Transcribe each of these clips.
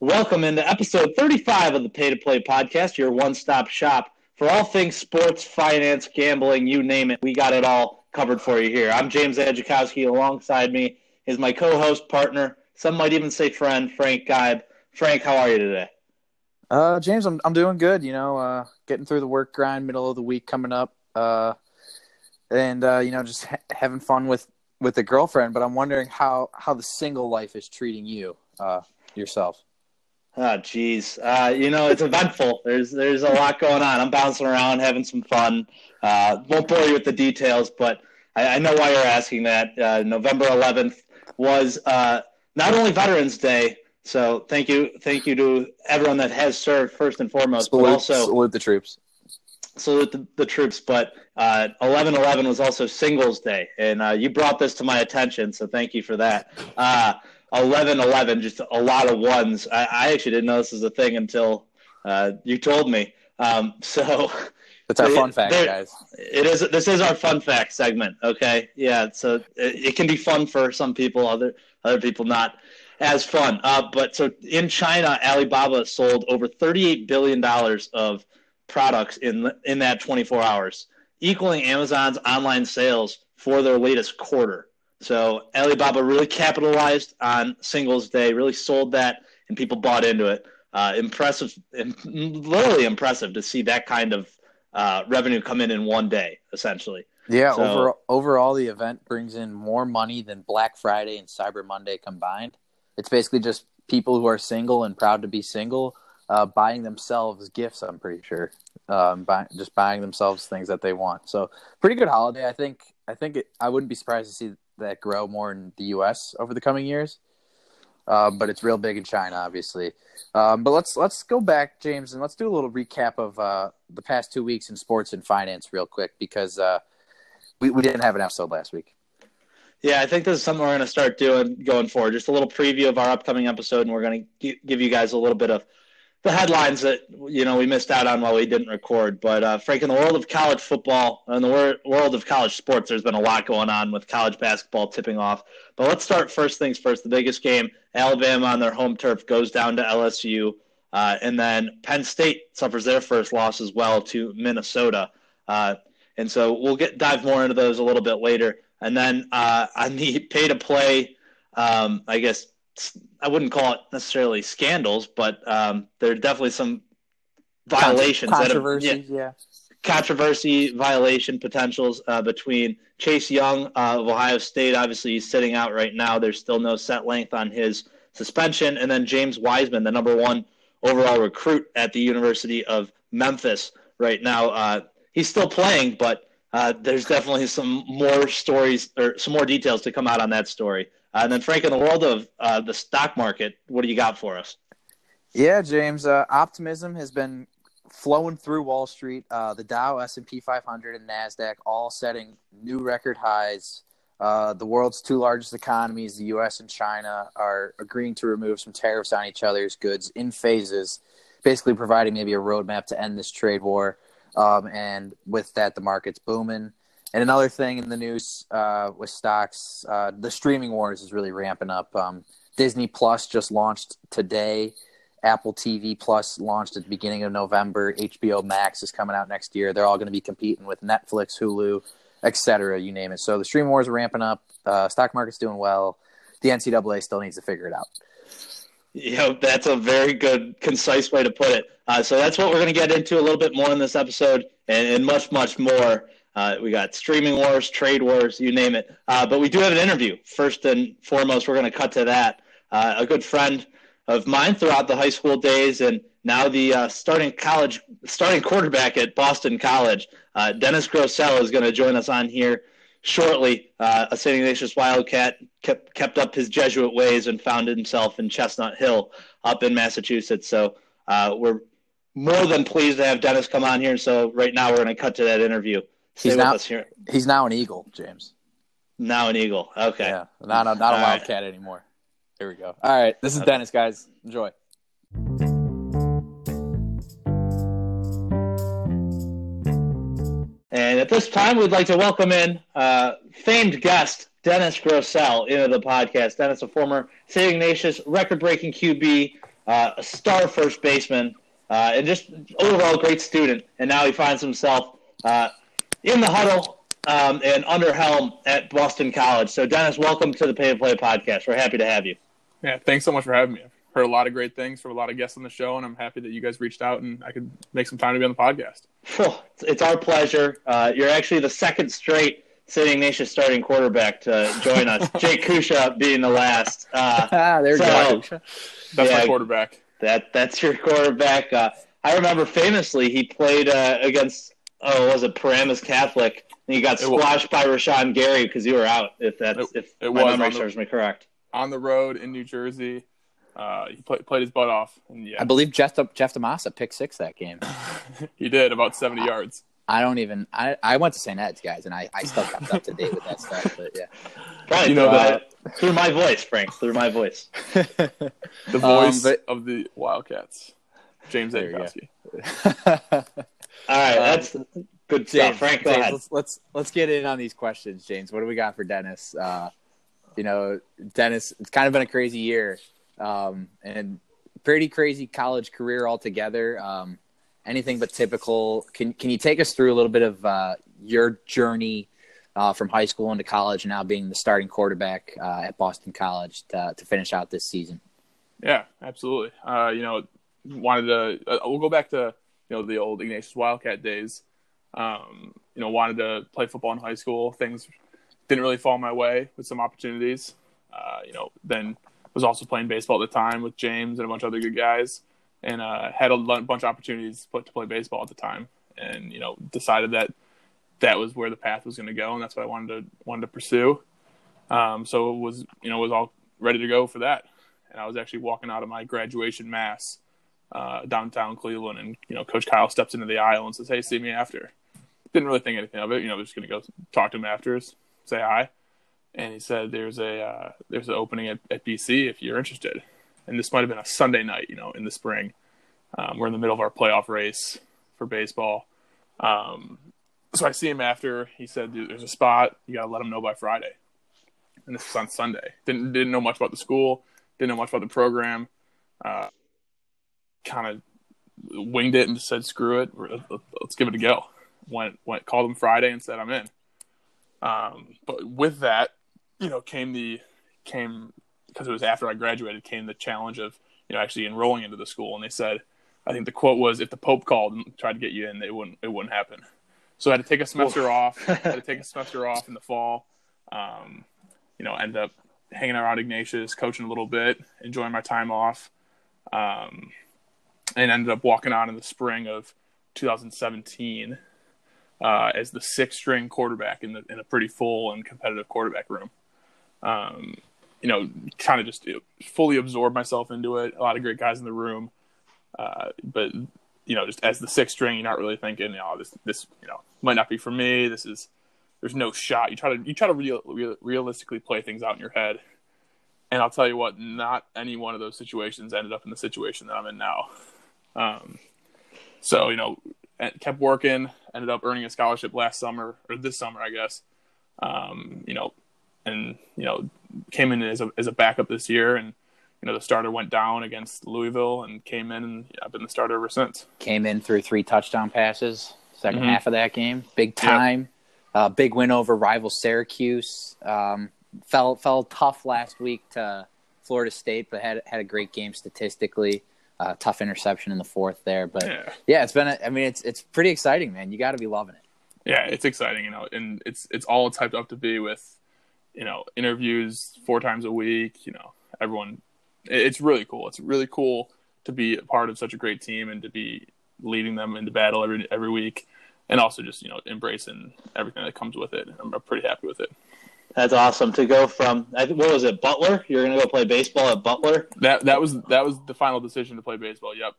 Welcome into episode 35 of the Pay to Play podcast, your one-stop shop for all things sports, finance, gambling, you name it. We got it all covered for you here. I'm James Adzikowski. Alongside me is my co-host, partner, some might even say friend, Frank Geib. Frank, how are you today? James, I'm doing good. You know, getting through the work grind, middle of the week coming up, and you know, just having fun with the girlfriend. But I'm wondering how the single life is treating you yourself. Oh, geez, you know, it's eventful. There's a lot going on. I'm bouncing around, having some fun. Won't bore you with the details, but I know why you're asking that. November 11th was not only Veterans Day. So thank you to everyone that has served first and foremost. Salute the troops. Salute the troops, but 11/11 was also Singles Day, and you brought this to my attention, so thank you for that. 11/11, just a lot of ones. I actually didn't know this was a thing until you told me. So that's our fun fact, guys. It is. This is our fun fact segment. Okay, yeah. So it can be fun for some people, other people not as fun. But so in China, Alibaba sold over $38 billion of products in that 24 hours, equaling Amazon's online sales for their latest quarter. So Alibaba really capitalized on Singles Day, really sold that, and people bought into it. Impressive, literally impressive to see that kind of revenue come in one day, essentially. Yeah, so, overall, the event brings in more money than Black Friday and Cyber Monday combined. It's basically just people who are single and proud to be single buying themselves gifts, I'm pretty sure, just buying themselves things that they want. So pretty good holiday. I think I wouldn't be surprised to see that grow more in the U.S. over the coming years. But it's real big in China, obviously. But let's go back, James, and let's do a little recap of the past 2 weeks in sports and finance real quick, because we didn't have an episode last week. Yeah, I think this is something we're going to start doing going forward. Just a little preview of our upcoming episode, and we're going to give you guys a little bit of the headlines that, you know, we missed out on while we didn't record. But, Frank, in the world of college football, in the world of college sports, there's been a lot going on with college basketball tipping off. But let's start first things first. The biggest game, Alabama on their home turf goes down to LSU, and then Penn State suffers their first loss as well to Minnesota. And so we'll dive more into those a little bit later. And then on the pay-to-play, I guess I wouldn't call it necessarily scandals, but there are definitely some violations. Controversy, violation potentials between Chase Young of Ohio State. Obviously, he's sitting out right now. There's still no set length on his suspension. And then James Wiseman, the number one overall recruit at the University of Memphis right now. He's still playing, but there's definitely some more stories or some more details to come out on that story. And then, Frank, in the world of the stock market, what do you got for us? Yeah, James, optimism has been flowing through Wall Street. The Dow, S&P 500, and NASDAQ all setting new record highs. The world's two largest economies, the U.S. and China, are agreeing to remove some tariffs on each other's goods in phases, basically providing maybe a roadmap to end this trade war. And with that, the market's booming. And another thing in the news with stocks, the streaming wars is really ramping up. Disney Plus just launched today. Apple TV Plus launched at the beginning of November. HBO Max is coming out next year. They're all going to be competing with Netflix, Hulu, et cetera, you name it. So the stream wars are ramping up. Stock market's doing well. The NCAA still needs to figure it out. You know, that's a very good, concise way to put it. So that's what we're going to get into a little bit more in this episode and much, much more. We got streaming wars, trade wars, you name it. But we do have an interview. First and foremost, we're going to cut to that. A good friend of mine throughout the high school days and now the starting quarterback at Boston College, Dennis Grosselle, is going to join us on here shortly. A St. Ignatius Wildcat kept up his Jesuit ways and found himself in Chestnut Hill up in Massachusetts. So we're more than pleased to have Dennis come on here. So right now we're going to cut to that interview. He's now an Eagle, James. Now an Eagle. Okay. Yeah, not a Wildcat anymore. Here we go. All right. This is Dennis, guys. Enjoy. And at this time, we'd like to welcome in famed guest Dennis Grosselle into the podcast. Dennis, a former St. Ignatius record-breaking QB, a star first baseman, and just overall great student. And now he finds himself in the huddle and under helm at Boston College. So, Dennis, welcome to the Pay to Play podcast. We're happy to have you. Yeah, thanks so much for having me. I've heard a lot of great things from a lot of guests on the show, and I'm happy that you guys reached out and I could make some time to be on the podcast. It's our pleasure. You're actually the second straight St. Ignatius starting quarterback to join us. Jake Kusha being the last. There's Kusha. That's my quarterback. That's your quarterback. I remember famously he played against, was it Paramus Catholic? And he got squashed by Rashawn Gary because you were out, if my memory serves me correct. On the road in New Jersey. He played his butt off. And yeah. I believe Jeff DeMassa picked six that game. He did, about 70 yards. I don't even. I went to St. Ed's, guys, and I still kept up to date with that stuff. But yeah, probably, you know, through my voice, Frank. Through my voice, the voice of the Wildcats, James Adzikowski. All right, that's good stuff, Frank. Go ahead. Let's get in on these questions, James. What do we got for Dennis? Dennis, it's kind of been a crazy year, and pretty crazy college career altogether. Anything but typical. Can you take us through a little bit of your journey from high school into college and now being the starting quarterback at Boston College to finish out this season? Yeah, absolutely. We'll go back to, the old Ignatius Wildcat days. Wanted to play football in high school. Things didn't really fall my way with some opportunities. Then was also playing baseball at the time with James and a bunch of other good guys. And had a bunch of opportunities to play baseball at the time, and decided that was where the path was going to go, and that's what I wanted to pursue. So it was all ready to go for that, and I was actually walking out of my graduation mass downtown Cleveland, and Coach Kyle steps into the aisle and says, "Hey, see me after." Didn't really think anything of it, I was just going to go talk to him after, say hi, and he said, "There's an opening at BC if you're interested." And this might have been a Sunday night, in the spring. We're in the middle of our playoff race for baseball. So I see him after. He said, "Dude, there's a spot. You got to let him know by Friday." And this is on Sunday. Didn't know much about the school. Didn't know much about the program. Kind of winged it and just said, "Screw it. Let's give it a go." Went called him Friday and said, "I'm in." But with that, because it was after I graduated, came the challenge of, actually enrolling into the school. And they said, I think the quote was, if the Pope called and tried to get you in, it wouldn't happen. So I had to take a semester off. I had to take a semester off in the fall. Ended up hanging around Ignatius, coaching a little bit, enjoying my time off, and ended up walking on in the spring of 2017 as the sixth-string quarterback in a pretty full and competitive quarterback room. Kind of just fully absorb myself into it. A lot of great guys in the room. But, just as the sixth string, you're not really thinking, this might not be for me. There's no shot. You try to realistically play things out in your head. And I'll tell you what, not any one of those situations ended up in the situation that I'm in now. Kept working, ended up earning a scholarship this summer, I guess. Came in as a backup this year, and the starter went down against Louisville, and came in, and I've been the starter ever since. Came in through 3 touchdown passes, second half of that game, big time, big win over rival Syracuse. Fell tough last week to Florida State, but had a great game statistically. Tough interception in the fourth there, but yeah it's been. It's pretty exciting, man. You got to be loving it. Yeah, it's exciting, and it's all typed up to be with. Interviews 4 times a week, everyone, it's really cool. It's really cool to be a part of such a great team and to be leading them into battle every week, and also just, embracing everything that comes with it. I'm pretty happy with it. That's awesome to go from, what was it? Butler? You're going to go play baseball at Butler. That was the final decision to play baseball. Yep.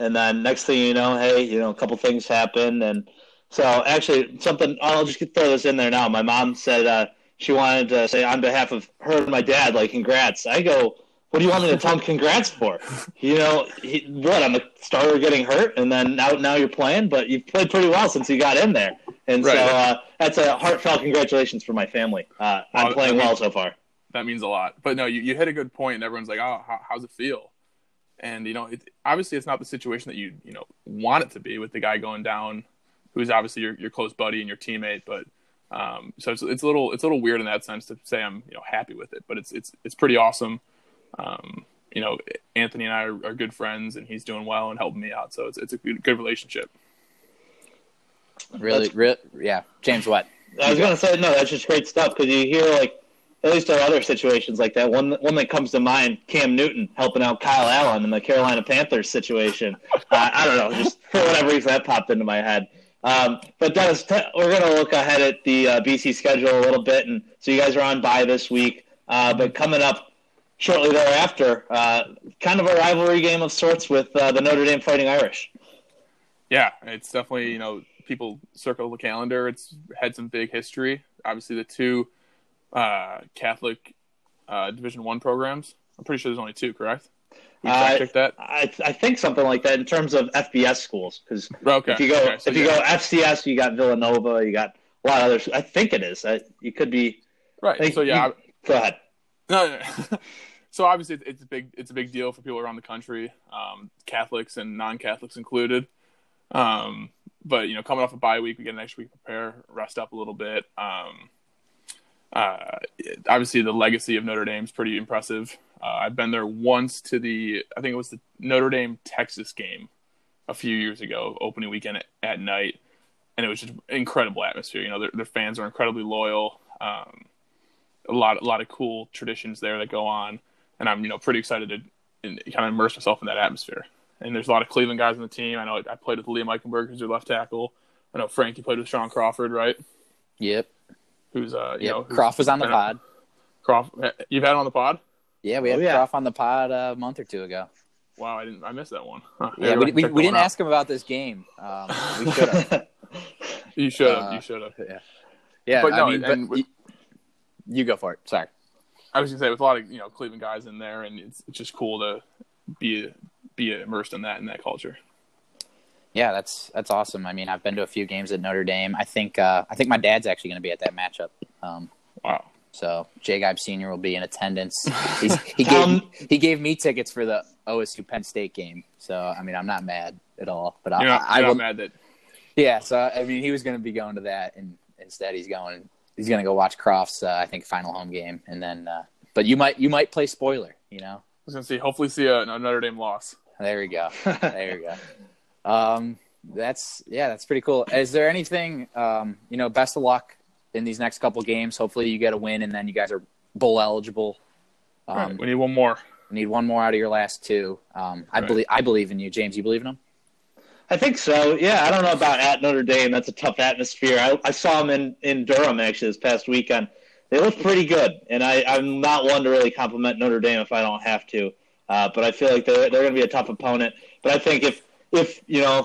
And then next thing you know, hey, a couple things happened. And so actually I'll just throw this in there now. My mom said, she wanted to say on behalf of her and my dad, like, congrats. I go, what do you want me to tell him congrats for? I'm a starter getting hurt, and then now you're playing, but you've played pretty well since you got in there. And right. So that's a heartfelt congratulations for my family. I'm playing well so far. That means a lot. But no, you hit a good point, and everyone's like, oh, how's it feel? And, you know, obviously it's not the situation that you know, want it to be with the guy going down who's obviously your close buddy and your teammate. But so it's a little weird in that sense to say I'm, you know, happy with it, but it's pretty awesome. You know, Anthony and I are good friends and he's doing well and helping me out. So it's a good relationship. Yeah. James, what? I was going to say, no, that's just great stuff. Cause you hear like, at least there are other situations like that. One that comes to mind, Cam Newton helping out Kyle Allen in the Carolina Panthers situation. I don't know, just for whatever reason that popped into my head. But Dennis, we're going to look ahead at the BC schedule a little bit. And so you guys are on bye this week, but coming up shortly thereafter, kind of a rivalry game of sorts with the Notre Dame Fighting Irish. Yeah, it's definitely, you know, people circle the calendar. It's had some big history. Obviously the two Catholic Division I programs. I'm pretty sure there's only two, correct? Check that. I think something like that in terms of FBS schools, because if you go FCS, you got Villanova, you got a lot of others. I think it is. You could be right. Go ahead. No. So obviously, it's a big deal for people around the country, Catholics and non-Catholics included. But you know, coming off a bye week, we get an extra week to prepare, rest up a little bit. Obviously the legacy of Notre Dame is pretty impressive. I've been there once to I think it was the Notre Dame Texas game a few years ago, opening weekend at night. And it was just incredible atmosphere. You know, their fans are incredibly loyal. A lot of cool traditions there that go on. And I'm, you know, pretty excited to kind of immerse myself in that atmosphere. And there's a lot of Cleveland guys on the team. I know I played with Liam Eichenberg, who's their left tackle. I know Frank, you played with Sean Crawford, right? Yep. Croft was on the pod. Croft, you've had him on the pod? Yeah, we had Croft on the pod a month or two ago. Wow, I missed that one. Huh. Yeah, we didn't ask him about this game. We should have. You should have. Yeah. But no, you go for it. Sorry. I was gonna say with a lot of Cleveland guys in there, and it's just cool to be immersed in that culture. Yeah, that's awesome. I mean, I've been to a few games at Notre Dame. I think my dad's actually going to be at that matchup. Wow! So Jay Geib Sr. will be in attendance. He gave me tickets for the OSU Penn State game. So I mean, I'm not mad at all. But I'm mad that. Yeah. So I mean, he was going to be going to that, and instead he's going to go watch Croft's final home game, and then. But you might play spoiler. You know. I was going to say hopefully see a Notre Dame loss. There we go. That's pretty cool. Is there anything, best of luck in these next couple games? Hopefully you get a win and then you guys are bowl eligible. Right. We need one more. Out of your last two. I believe in you, James. You believe in him? I think so. Yeah. I don't know about at Notre Dame. That's a tough atmosphere. I saw him in Durham actually this past weekend. They look pretty good. And I'm not one to really compliment Notre Dame if I don't have to. But I feel like they're going to be a tough opponent. But I think if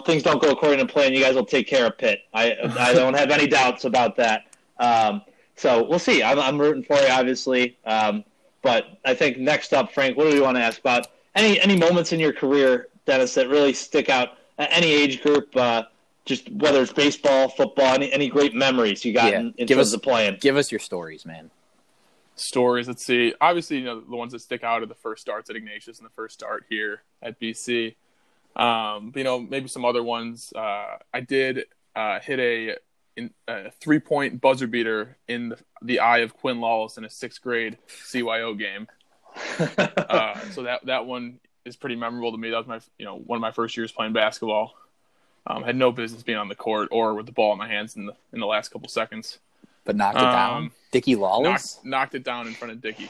things don't go according to plan, you guys will take care of Pitt. I don't have any doubts about that. So we'll see. I'm rooting for you, obviously. But I think next up, Frank, what do we want to ask about? Any moments in your career, Dennis, that really stick out at any age group, just whether it's baseball, football, any great memories you got in terms of playing? Give us your stories, man. Stories, let's see. Obviously, the ones that stick out are the first starts at Ignatius and the first start here at BC. Maybe some other ones. I did hit a three-point buzzer beater in the eye of Quinn Lawless in a sixth-grade CYO game. So that one is pretty memorable to me. That was my one of my first years playing basketball. Had no business being on the court or with the ball in my hands in the last couple seconds. But knocked it down. Dickie Lawless? Knocked it down in front of Dickie.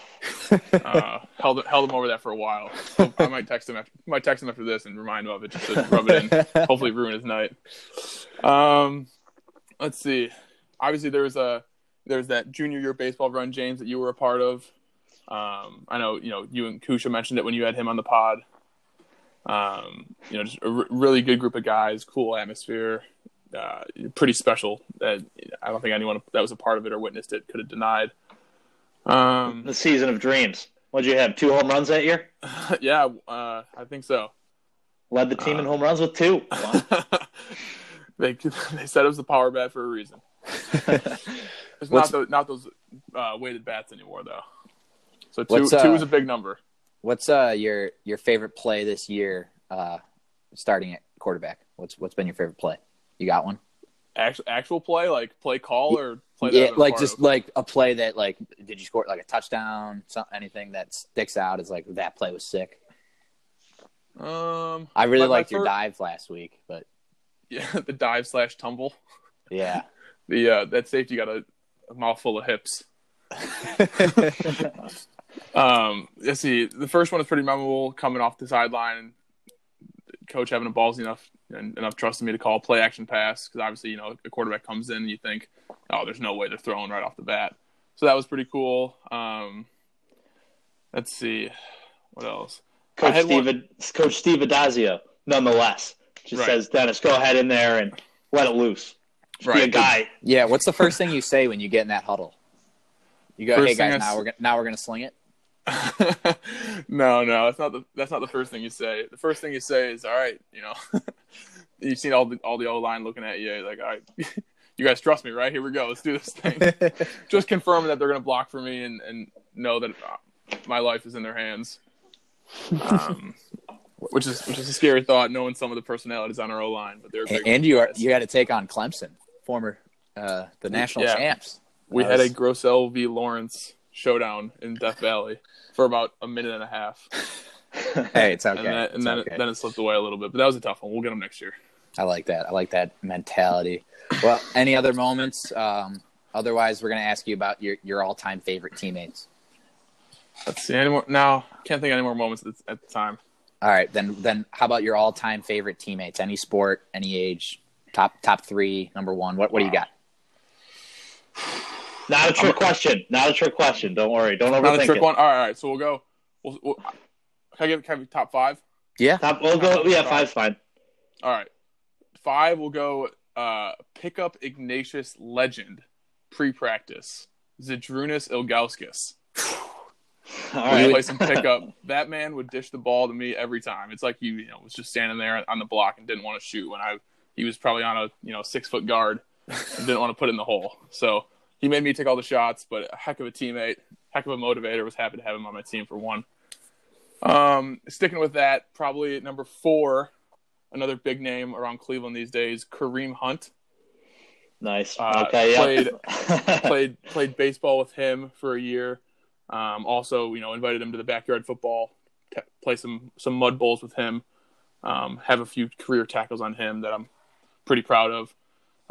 Held him over that for a while. So I might text him after this and remind him of it just to rub it in. Hopefully ruin his night. Let's see. Obviously there's that junior year baseball run, James, that you were a part of. I know you and Kusha mentioned it when you had him on the pod. Just a really good group of guys, cool atmosphere. Pretty special that I don't think anyone that was a part of it or witnessed it could have denied. The season of dreams. What'd you have? 2 home runs that year? Yeah, I think so. Led the team in home runs with 2. Wow. They said it was the power bat for a reason. It's not those weighted bats anymore, though. So two is a big number. What's your favorite play this year, starting at quarterback? What's been your favorite play? You got one? Actual play, like play call or play? Yeah, like just like a play that like did you score like a touchdown? Something, anything that sticks out is like that play was sick. I really liked your dive last week, but yeah, the dive slash tumble. Yeah, the that safety got a mouthful of hips. Let's see. The first one is pretty memorable, coming off the sideline, coach having a ballsy enough and enough trust in me to call play action pass, because obviously, you know, a quarterback comes in and you think, oh, there's no way they're throwing right off the bat. So that was pretty cool. Let's see, what else? Coach Steve Adazio, nonetheless, just says, Dennis, go ahead in there and let it loose. Just be a guy. Yeah. What's the first thing you say when you get in that huddle? You go, hey guys, now we're gonna sling it. No, that's not the first thing you say. The first thing you say is, all right, you know, you've seen all the O-line looking at you, like, all right, you guys trust me, right? Here we go, let's do this thing. Just confirming that they're gonna block for me and know that my life is in their hands. Which is a scary thought, knowing some of the personalities on our O-line, but they're and you had to take on Clemson, former the national champs. We had a Grosselle v. Lawrence showdown in Death Valley for about a minute and a half. Hey, it's okay. Then it slipped away a little bit, but that was a tough one. We'll get them next year. I like that. I like that mentality. Well, any other moments? Otherwise, we're going to ask you about your all-time favorite teammates. Let's see. Any more? No, can't think of any more moments at the time. All right. Then how about your all-time favorite teammates? Any sport, any age, top three, number one. What do you got? Not a trick question. Don't worry. Don't overthink it. Not a trick one. All right. So we'll go. We'll can I give top five? Yeah. We'll go. Yeah, five's fine. All right. Five, we'll go pick up Ignatius legend pre-practice. Zadrunas Ilgauskas. All right. Play some pickup. That man would dish the ball to me every time. It's like you know, was just standing there on the block and didn't want to shoot when he was probably on a 6-foot guard and didn't want to put in the hole. So he made me take all the shots, but a heck of a teammate, heck of a motivator. Was happy to have him on my team for one. Sticking with that, probably at number four, another big name around Cleveland these days, Kareem Hunt. Nice. Okay. Played baseball with him for a year. Also, invited him to the backyard football, play some mud bowls with him. Have a few career tackles on him that I'm pretty proud of.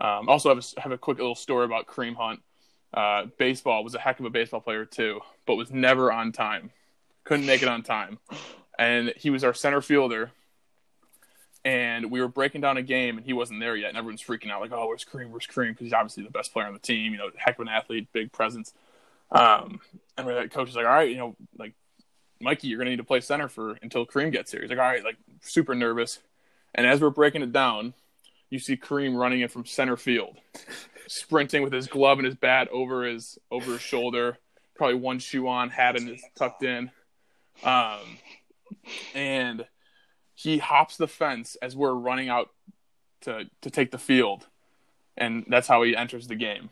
Also have a quick little story about Kareem Hunt. Baseball, was a heck of a baseball player too, but was never on time. Couldn't make it on time. And he was our center fielder. And we were breaking down a game, and he wasn't there yet. And everyone's freaking out, like, oh, where's Kareem? Because he's obviously the best player on the team. Heck of an athlete, big presence. And that coach is like, all right, like, Mikey, you're going to need to play center until Kareem gets here. He's like, all right, like, super nervous. And as we're breaking it down, you see Kareem running in from center field, sprinting with his glove and his bat over his shoulder, probably one shoe on, hat in tucked in. And he hops the fence as we're running out to take the field. And that's how he enters the game.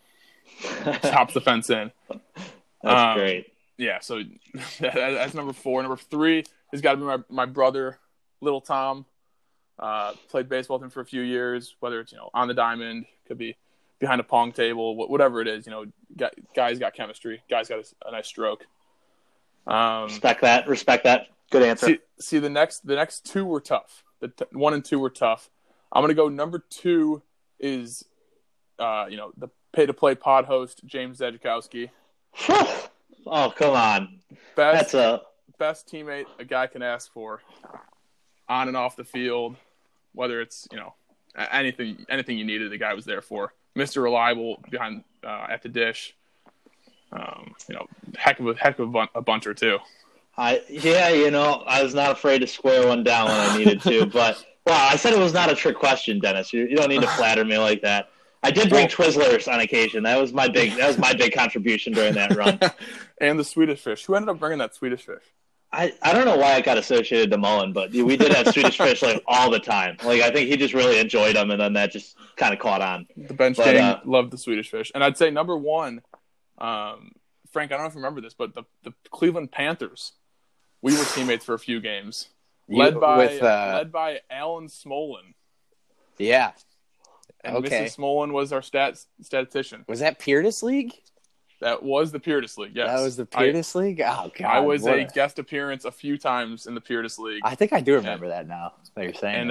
Hops the fence in. That's great. Yeah, so that's number four. Number three has got to be my brother, Little Tom. Played baseball with him for a few years, whether it's, on the diamond, could be behind a pong table, whatever it is, guys got chemistry, guys got a nice stroke. Respect that. Good answer. See the next two were tough. The one and two were tough. I'm going to go number two is, the pay-to-play pod host, James Adzikowski. Oh, come on. Best teammate a guy can ask for on and off the field. Whether it's anything you needed, the guy was there for. Mr. Reliable behind at the dish. Heck of a buncher too. I was not afraid to square one down when I needed to. But wow, I said it was not a trick question, Dennis. You don't need to flatter me like that. I did drink Twizzlers on occasion. That was my big contribution during that run. And the Swedish fish. Who ended up bringing that Swedish fish? I don't know why I got associated to Mullen, but we did have Swedish fish like all the time. Like I think he just really enjoyed them, and then that just kind of caught on. The bench gang loved the Swedish fish, and I'd say number one, Frank. I don't know if you remember this, but the Cleveland Panthers We were teammates for a few games. Led by Alan Smolin. Yeah. And okay. Mrs. Smolin was our statistician. Was that Peertus League? That was the Peertus League, yes. That was the Peertus League? Oh, God. I was a guest appearance a few times in the Peertus League. I think I do remember that now, what you're saying. And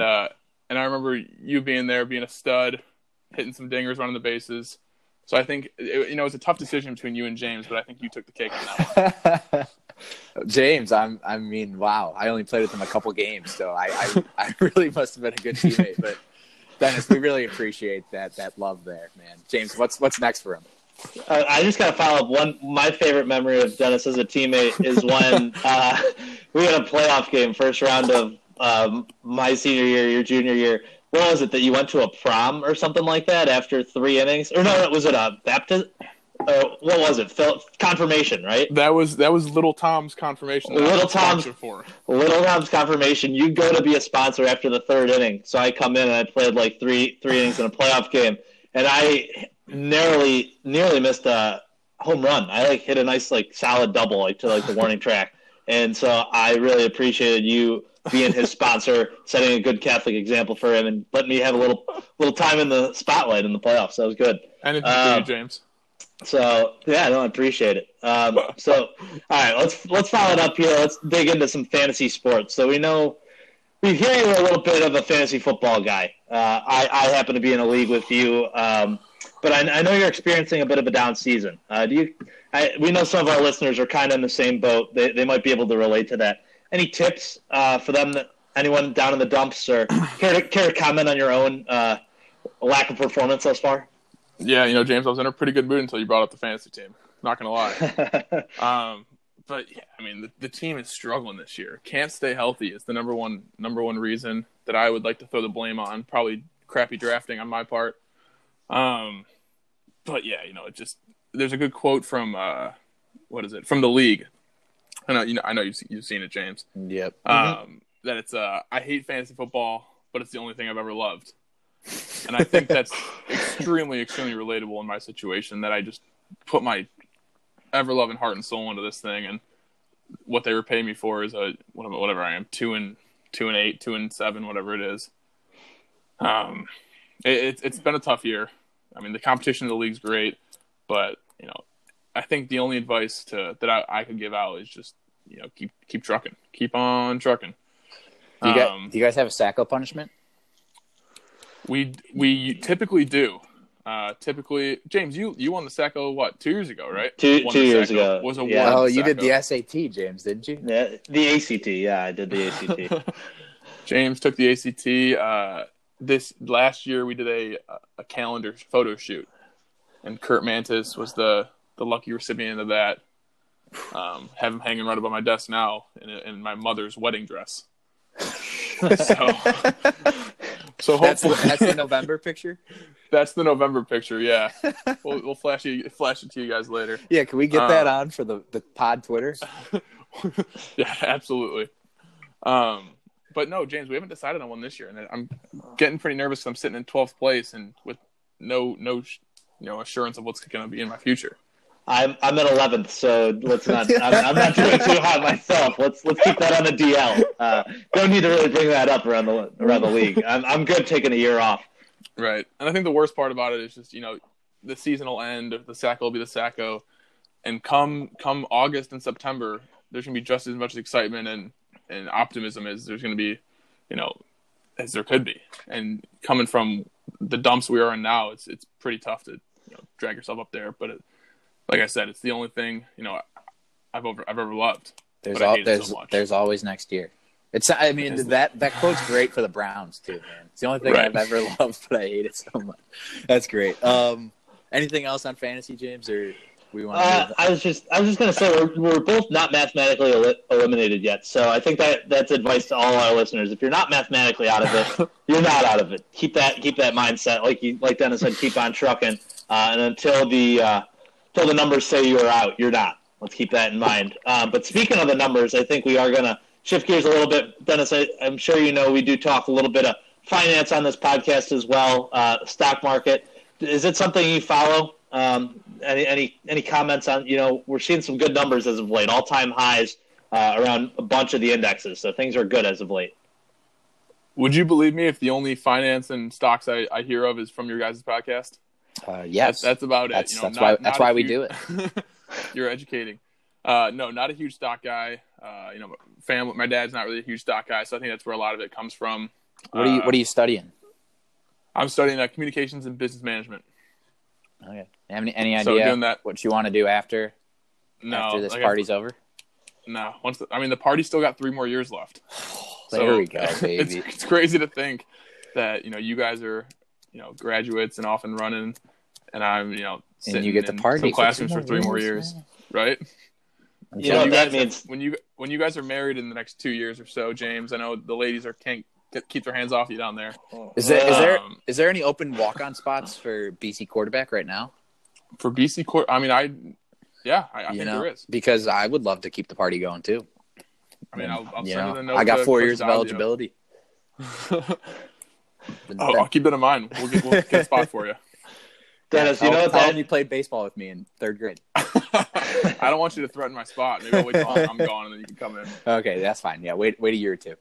I remember you being there, being a stud, hitting some dingers, running the bases. So I think it was a tough decision between you and James, but I think you took the cake on that one. James, I mean, wow. I only played with him a couple games, so I really must have been a good teammate. But, Dennis, we really appreciate that love there, man. James, what's next for him? I just got to follow up. My favorite memory of Dennis as a teammate is when we had a playoff game, first round of my senior year, your junior year. What was it, that you went to a prom or something like that after 3 innings? Or no, was it a baptism? What was it? Confirmation, right? That was Little Tom's confirmation. Little Tom's confirmation. You go to be a sponsor after the 3rd inning. So I come in and I played like three innings in a playoff game, and I nearly missed a home run. I hit a nice solid double to the warning track, and so I really appreciated you being his sponsor, setting a good Catholic example for him, and letting me have a little time in the spotlight in the playoffs. That was good. And it's for you, James. So, yeah, I appreciate it. All right, let's follow it up here. Let's dig into some fantasy sports. So we hear you're a little bit of a fantasy football guy. I happen to be in a league with you, but I know you're experiencing a bit of a down season. We know some of our listeners are kind of in the same boat. They might be able to relate to that. Any tips for them, anyone down in the dumps, or care to comment on your own lack of performance thus far? Yeah, James, I was in a pretty good mood until you brought up the fantasy team. Not going to lie. But, yeah, I mean, the team is struggling this year. Can't stay healthy is the number one reason that I would like to throw the blame on. Probably crappy drafting on my part. But, yeah, there's a good quote from, from The League. I know you've seen it, James. Yep. That it's, I hate fantasy football, but it's the only thing I've ever loved. And I think that's extremely, extremely relatable in my situation, that I just put my ever-loving heart and soul into this thing, and what they repay me for is whatever I am, 2-8, 2-7, whatever it is. It's been a tough year. I mean, the competition in the league's great, but I think the only advice that I could give out is just keep trucking, keep on trucking. Do you guys have a sacco punishment? We typically do. James, you won the sacco, 2 years ago, right? Two years ago. Was a yeah. Oh, you did the SAT, James, didn't you? Yeah, the ACT. Yeah, I did the ACT. James took the ACT. This last year, we did a calendar photo shoot, and Kurt Mantis was the lucky recipient of that. Have him hanging right above my desk now in my mother's wedding dress. So hopefully that's the November picture. That's the November picture. Yeah, we'll flash it to you guys later. Yeah, can we get that on for the pod Twitter? Yeah, absolutely. But no, James, we haven't decided on one this year, and I'm getting pretty nervous. I'm sitting in 12th place and with no assurance of what's going to be in my future. I'm at 11th, so let's not. I'm not doing too hot myself. Let's keep that on the DL. Don't need to really bring that up around the league. I'm good taking a year off. Right, and I think the worst part about it is just the season will end. The sacco will be the sacco, and come August and September, there's gonna be just as much excitement and optimism as there's gonna be, as there could be. And coming from the dumps we are in now, it's pretty tough to drag yourself up there, but. Like I said, it's the only thing I've ever loved. There's always next year. That quote's great for the Browns too, man. It's the only thing I've ever loved, but I hate it so much. That's great. Anything else on fantasy, James? Or we want? I was just gonna say we're both not mathematically eliminated yet, so I think that's advice to all our listeners. If you're not mathematically out of it, you're not out of it. Keep that mindset. Like Dennis said, keep on trucking, and until the numbers say you're out, you're not. Let's keep that in mind. But speaking of the numbers, I think we are going to shift gears a little bit. Dennis, I'm sure we do talk a little bit of finance on this podcast as well, stock market. Is it something you follow? Any comments on, we're seeing some good numbers as of late, all-time highs around a bunch of the indexes. So things are good as of late. Would you believe me if the only finance and stocks I hear of is from your guys' podcast? Yes. That's about it. That's why we do it. You're educating. No, not a huge stock guy. My dad's not really a huge stock guy, so I think that's where a lot of it comes from. What are you studying? I'm studying communications and business management. Okay. Have any idea what you want to do after this party's over? No. The party's still got 3 more years left. There we go, baby. It's crazy to think that, you guys are, graduates and off and running, and I'm, sitting and you get in the party some classrooms for 3 more years, right? So that means when you guys are married in the next 2 years or so, James, I know the ladies can't keep their hands off you down there. Is there any open walk-on spots for BC quarterback right now? For BC quarterback, I think there is, because I would love to keep the party going too. I'll send you a note. I got 4 years of eligibility. I'll keep that in mind. We'll get a spot for you. Dennis, you played baseball with me in 3rd grade. I don't want you to threaten my spot. Maybe I'll wait till I'm gone and then you can come in. Okay, that's fine. Yeah, wait a year or 2.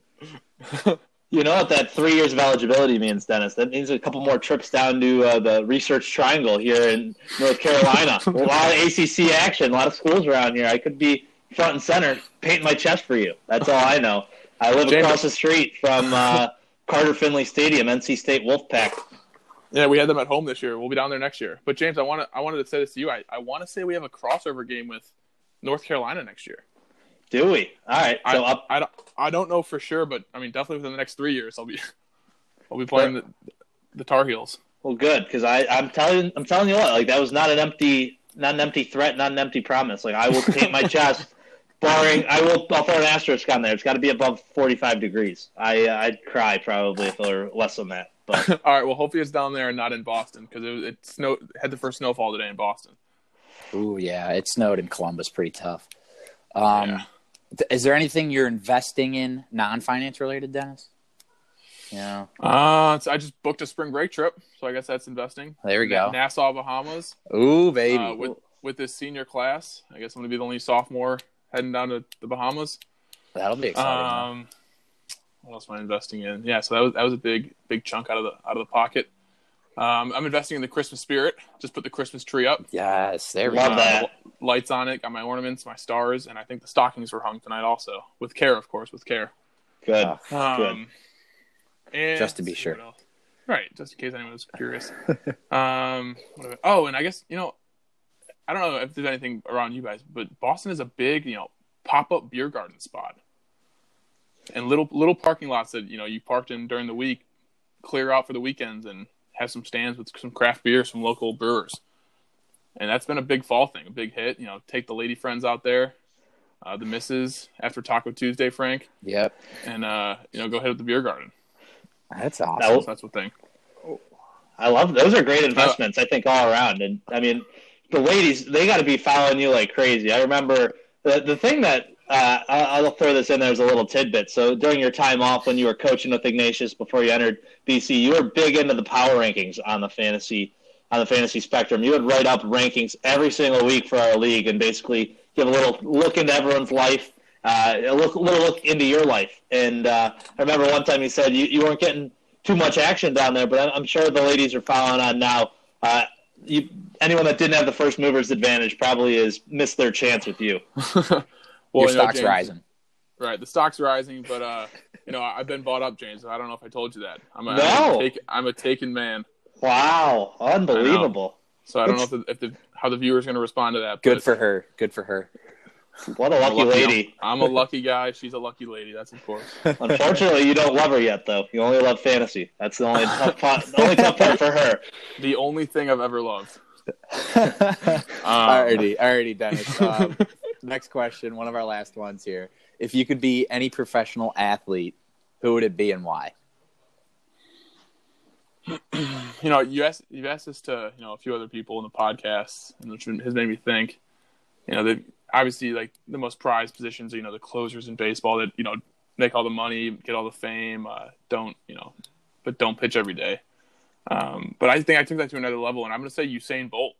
You know what that 3 years of eligibility means, Dennis? That means a couple more trips down to the Research Triangle here in North Carolina. A lot of ACC action, a lot of schools around here. I could be front and center painting my chest for you. That's all I know. I live across the street from Carter Finley Stadium, NC State Wolfpack. Yeah, we had them at home this year. We'll be down there next year. But, James, I wanted to say this to you. I want to say we have a crossover game with North Carolina next year. Do we? All right. So I don't know for sure, but, definitely within the next 3 years I'll be playing the Tar Heels. Well, good, because I'm telling you what, that was not an empty threat, not an empty promise. I will paint my chest, barring I'll throw an asterisk on there. It's got to be above 45 degrees. I'd cry probably if it were less than that. But. All right. Well, hopefully it's down there and not in Boston, because it had the first snowfall today in Boston. Ooh, yeah, it snowed in Columbus, pretty tough. Is there anything you're investing in non-finance related, Dennis? Yeah. I just booked a spring break trip, so I guess that's investing. There we go. Nassau, Bahamas. Ooh, baby. With this senior class, I guess I'm gonna be the only sophomore heading down to the Bahamas. That'll be exciting. What else am I investing in? Yeah, so that was a big chunk out of the pocket. I'm investing in the Christmas spirit. Just put the Christmas tree up. Yes, there we go. Love that. Lights on it. Got my ornaments, my stars, and I think the stockings were hung tonight also. With care, of course. Good. Good. And just to be sure. Right. Just in case anyone was curious. And I guess, I don't know if there's anything around you guys, but Boston is a big, pop-up beer garden spot. And little parking lots that, you parked in during the week, clear out for the weekends and have some stands with some craft beers from local brewers. And that's been a big fall thing, a big hit. Take the lady friends out there, the missus after Taco Tuesday, Frank. Yep. And, go hit up the beer garden. That's awesome. That's the thing. I love those. Are great investments, I think, all around. And, the ladies, they got to be following you like crazy. I remember the thing that I'll throw this in there as a little tidbit. So during your time off when you were coaching with Ignatius before you entered BC, you were big into the power rankings on the fantasy spectrum. You would write up rankings every single week for our league and basically give a little look into everyone's life, a little look into your life. And I remember one time you said you weren't getting too much action down there, but I'm sure the ladies are following on now. Anyone that didn't have the first mover's advantage probably has missed their chance with you. Well, your stock's rising. Right, the stock's rising, but I've been bought up, James. I don't know if I told you that. I'm a taken man. Wow, unbelievable. So I don't know how the viewer's going to respond to that. Good for her. Good for her. What a lucky lady. I'm a lucky guy. She's a lucky lady. That's of course. Unfortunately, you don't love her yet, though. You only love fantasy. That's the only tough part for her. The only thing I've ever loved. Already, Dennis. Next question, one of our last ones here. If you could be any professional athlete, who would it be and why? You've asked this to a few other people in the podcast, which has made me think. That obviously the most prized positions are the closers in baseball that make all the money, get all the fame, but don't pitch every day. But I think I took that to another level, and I'm going to say Usain Bolt.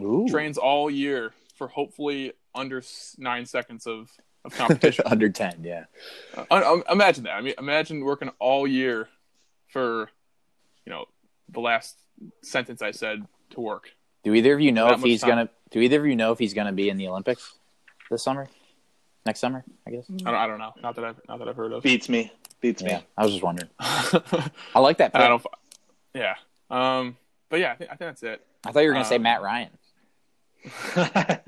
Ooh. Trains all year for hopefully under 9 seconds of of competition. Under 10, yeah. Imagine that. I mean, imagine working all year for, you know, the last sentence I said to work. Do either of you know if he's gonna? Do either of you know if he's gonna be in the Olympics this summer? Next summer, I guess. I don't know. Not that I've heard of. Beats me. Yeah, I was just wondering. I like that pick. Yeah. But yeah, I think that's it. I thought you were gonna say Matt Ryan.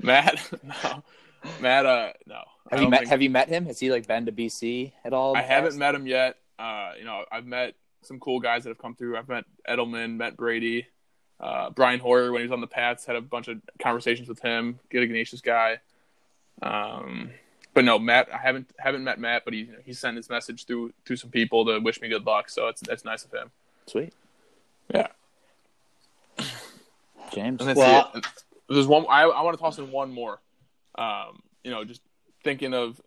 No. Have you met him? Has he been to BC at all? I haven't met him yet. I've met some cool guys that have come through. I've met Edelman, met Brady, Brian Hoyer when he was on the Pats. Had a bunch of conversations with him. Good Ignatius guy. But no, Matt. I haven't met Matt, but he sent his message through some people to wish me good luck. So that's nice of him. Sweet. Yeah. James. Well, there's one. I want to toss in one more. Just thinking of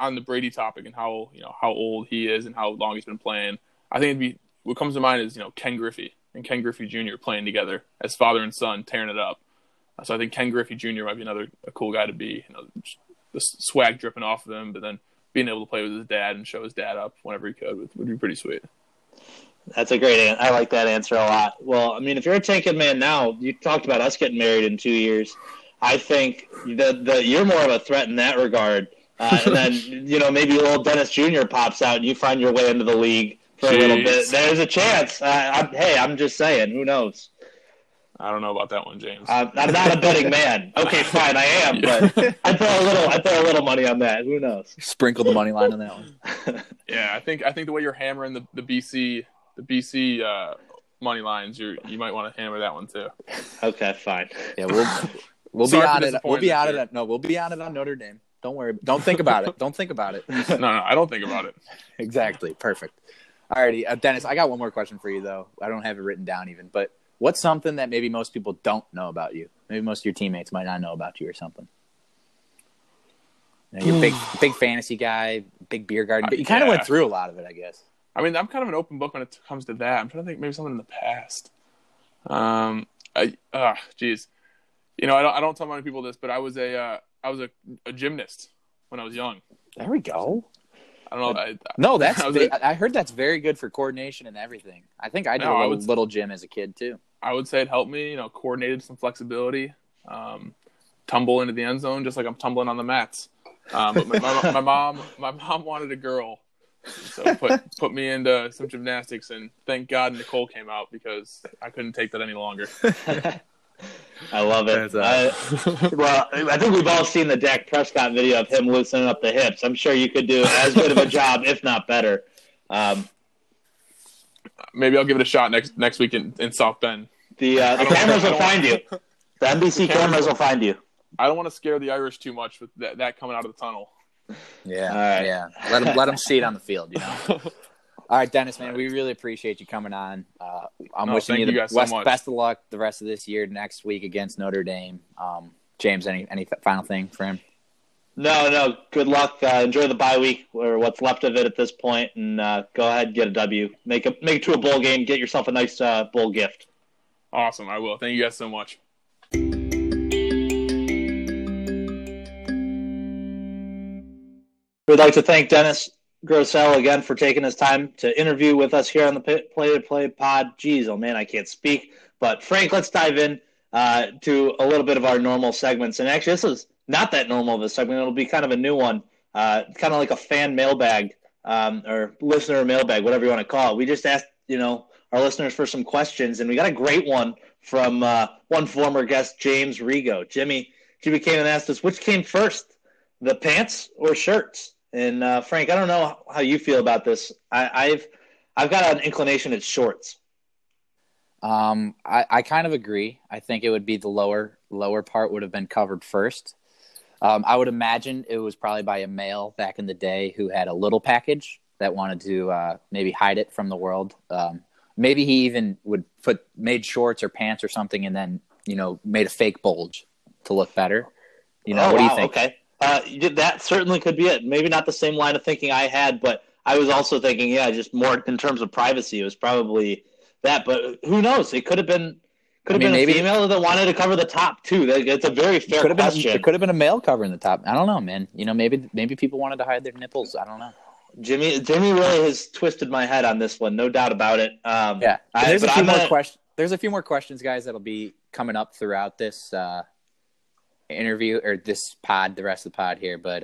on the Brady topic and how how old he is and how long he's been playing. I think what comes to mind is Ken Griffey and Ken Griffey Jr. playing together as father and son, tearing it up. So I think Ken Griffey Jr. might be a cool guy to be. The swag dripping off of him, but then being able to play with his dad and show his dad up whenever he could would be pretty sweet. That's a great answer. I like that answer a lot. Well, I mean, if you're a taken man now, you talked about us getting married in 2 years. I think that you're more of a threat in that regard. And then, maybe old Dennis Jr. pops out and you find your way into the league for a little bit. There's a chance. I'm just saying. Who knows? I don't know about that one, James. I'm not a betting man. Okay, fine, I am, but I throw a little money on that. Who knows? Sprinkle the money line on that one. Yeah, I think the way you're hammering the BC money lines, you might want to hammer that one too. Okay, fine. Yeah, we'll be on it. We'll be on it on Notre Dame. Don't worry. Don't think about it. No, I don't think about it. Exactly. Perfect. All righty, Dennis. I got one more question for you though. I don't have it written down even, but. What's something that maybe most people don't know about you? Maybe most of your teammates might not know about you or something. You're a big fantasy guy, big beer garden. But you kind of went through a lot of it, I guess. I mean, I'm kind of an open book when it comes to that. I'm trying to think maybe something in the past. Geez. I don't tell many people this, but I was a gymnast when I was young. There we go. I don't know. I heard that's very good for coordination and everything. I think I did a little gym as a kid too. I would say it helped me, coordinated some flexibility, tumble into the end zone just like I'm tumbling on the mats. But my mom wanted a girl, so put me into some gymnastics, and thank God Nicole came out because I couldn't take that any longer. I love it. I think we've all seen the Dak Prescott video of him loosening up the hips. I'm sure you could do as good of a job, if not better. Maybe I'll give it a shot next week in South Bend. The cameras will find you. The NBC cameras will find you. I don't want to scare the Irish too much with that coming out of the tunnel. Yeah, all right. Yeah. Let them see it on the field, All right, Dennis, man, we really appreciate you coming on. I'm wishing you the best of luck the rest of this year, next week against Notre Dame. James, any final thing for him? No. Good luck. Enjoy the bye week or what's left of it at this point, and go ahead and get a W. Make it to a bowl game. Get yourself a nice bowl gift. Awesome. I will. Thank you guys so much. We'd like to thank Dennis Grosselle again for taking his time to interview with us here on the Play to Play pod. Jeez, oh man, I can't speak. But Frank, let's dive in to a little bit of our normal segments. And actually, this is not that normal of a segment. It'll be kind of a new one, kind of like a fan mailbag or listener mailbag, whatever you want to call it. We just asked, our listeners for some questions, and we got a great one from one former guest, James Rigo. Jimmy came and asked us, which came first, the pants or shirts? And Frank, I don't know how you feel about this. I've got an inclination it's shorts. I kind of agree. I think it would be the lower part would have been covered first. I would imagine it was probably by a male back in the day who had a little package that wanted to maybe hide it from the world. Maybe he even would made shorts or pants or something, and then made a fake bulge to look better. What do you think? Okay. That certainly could be it. Maybe not the same line of thinking I had, but I was also thinking, just more in terms of privacy. It was probably that, but who knows? It could have been Could have been a female that wanted to cover the top two. That's a very fair question. It could have been a male covering the top. I don't know, man. You know, maybe people wanted to hide their nipples. I don't know. Jimmy really has twisted my head on this one, no doubt about it. Yeah, there's a few more questions, guys, that'll be coming up throughout this interview or this pod, the rest of the pod here. But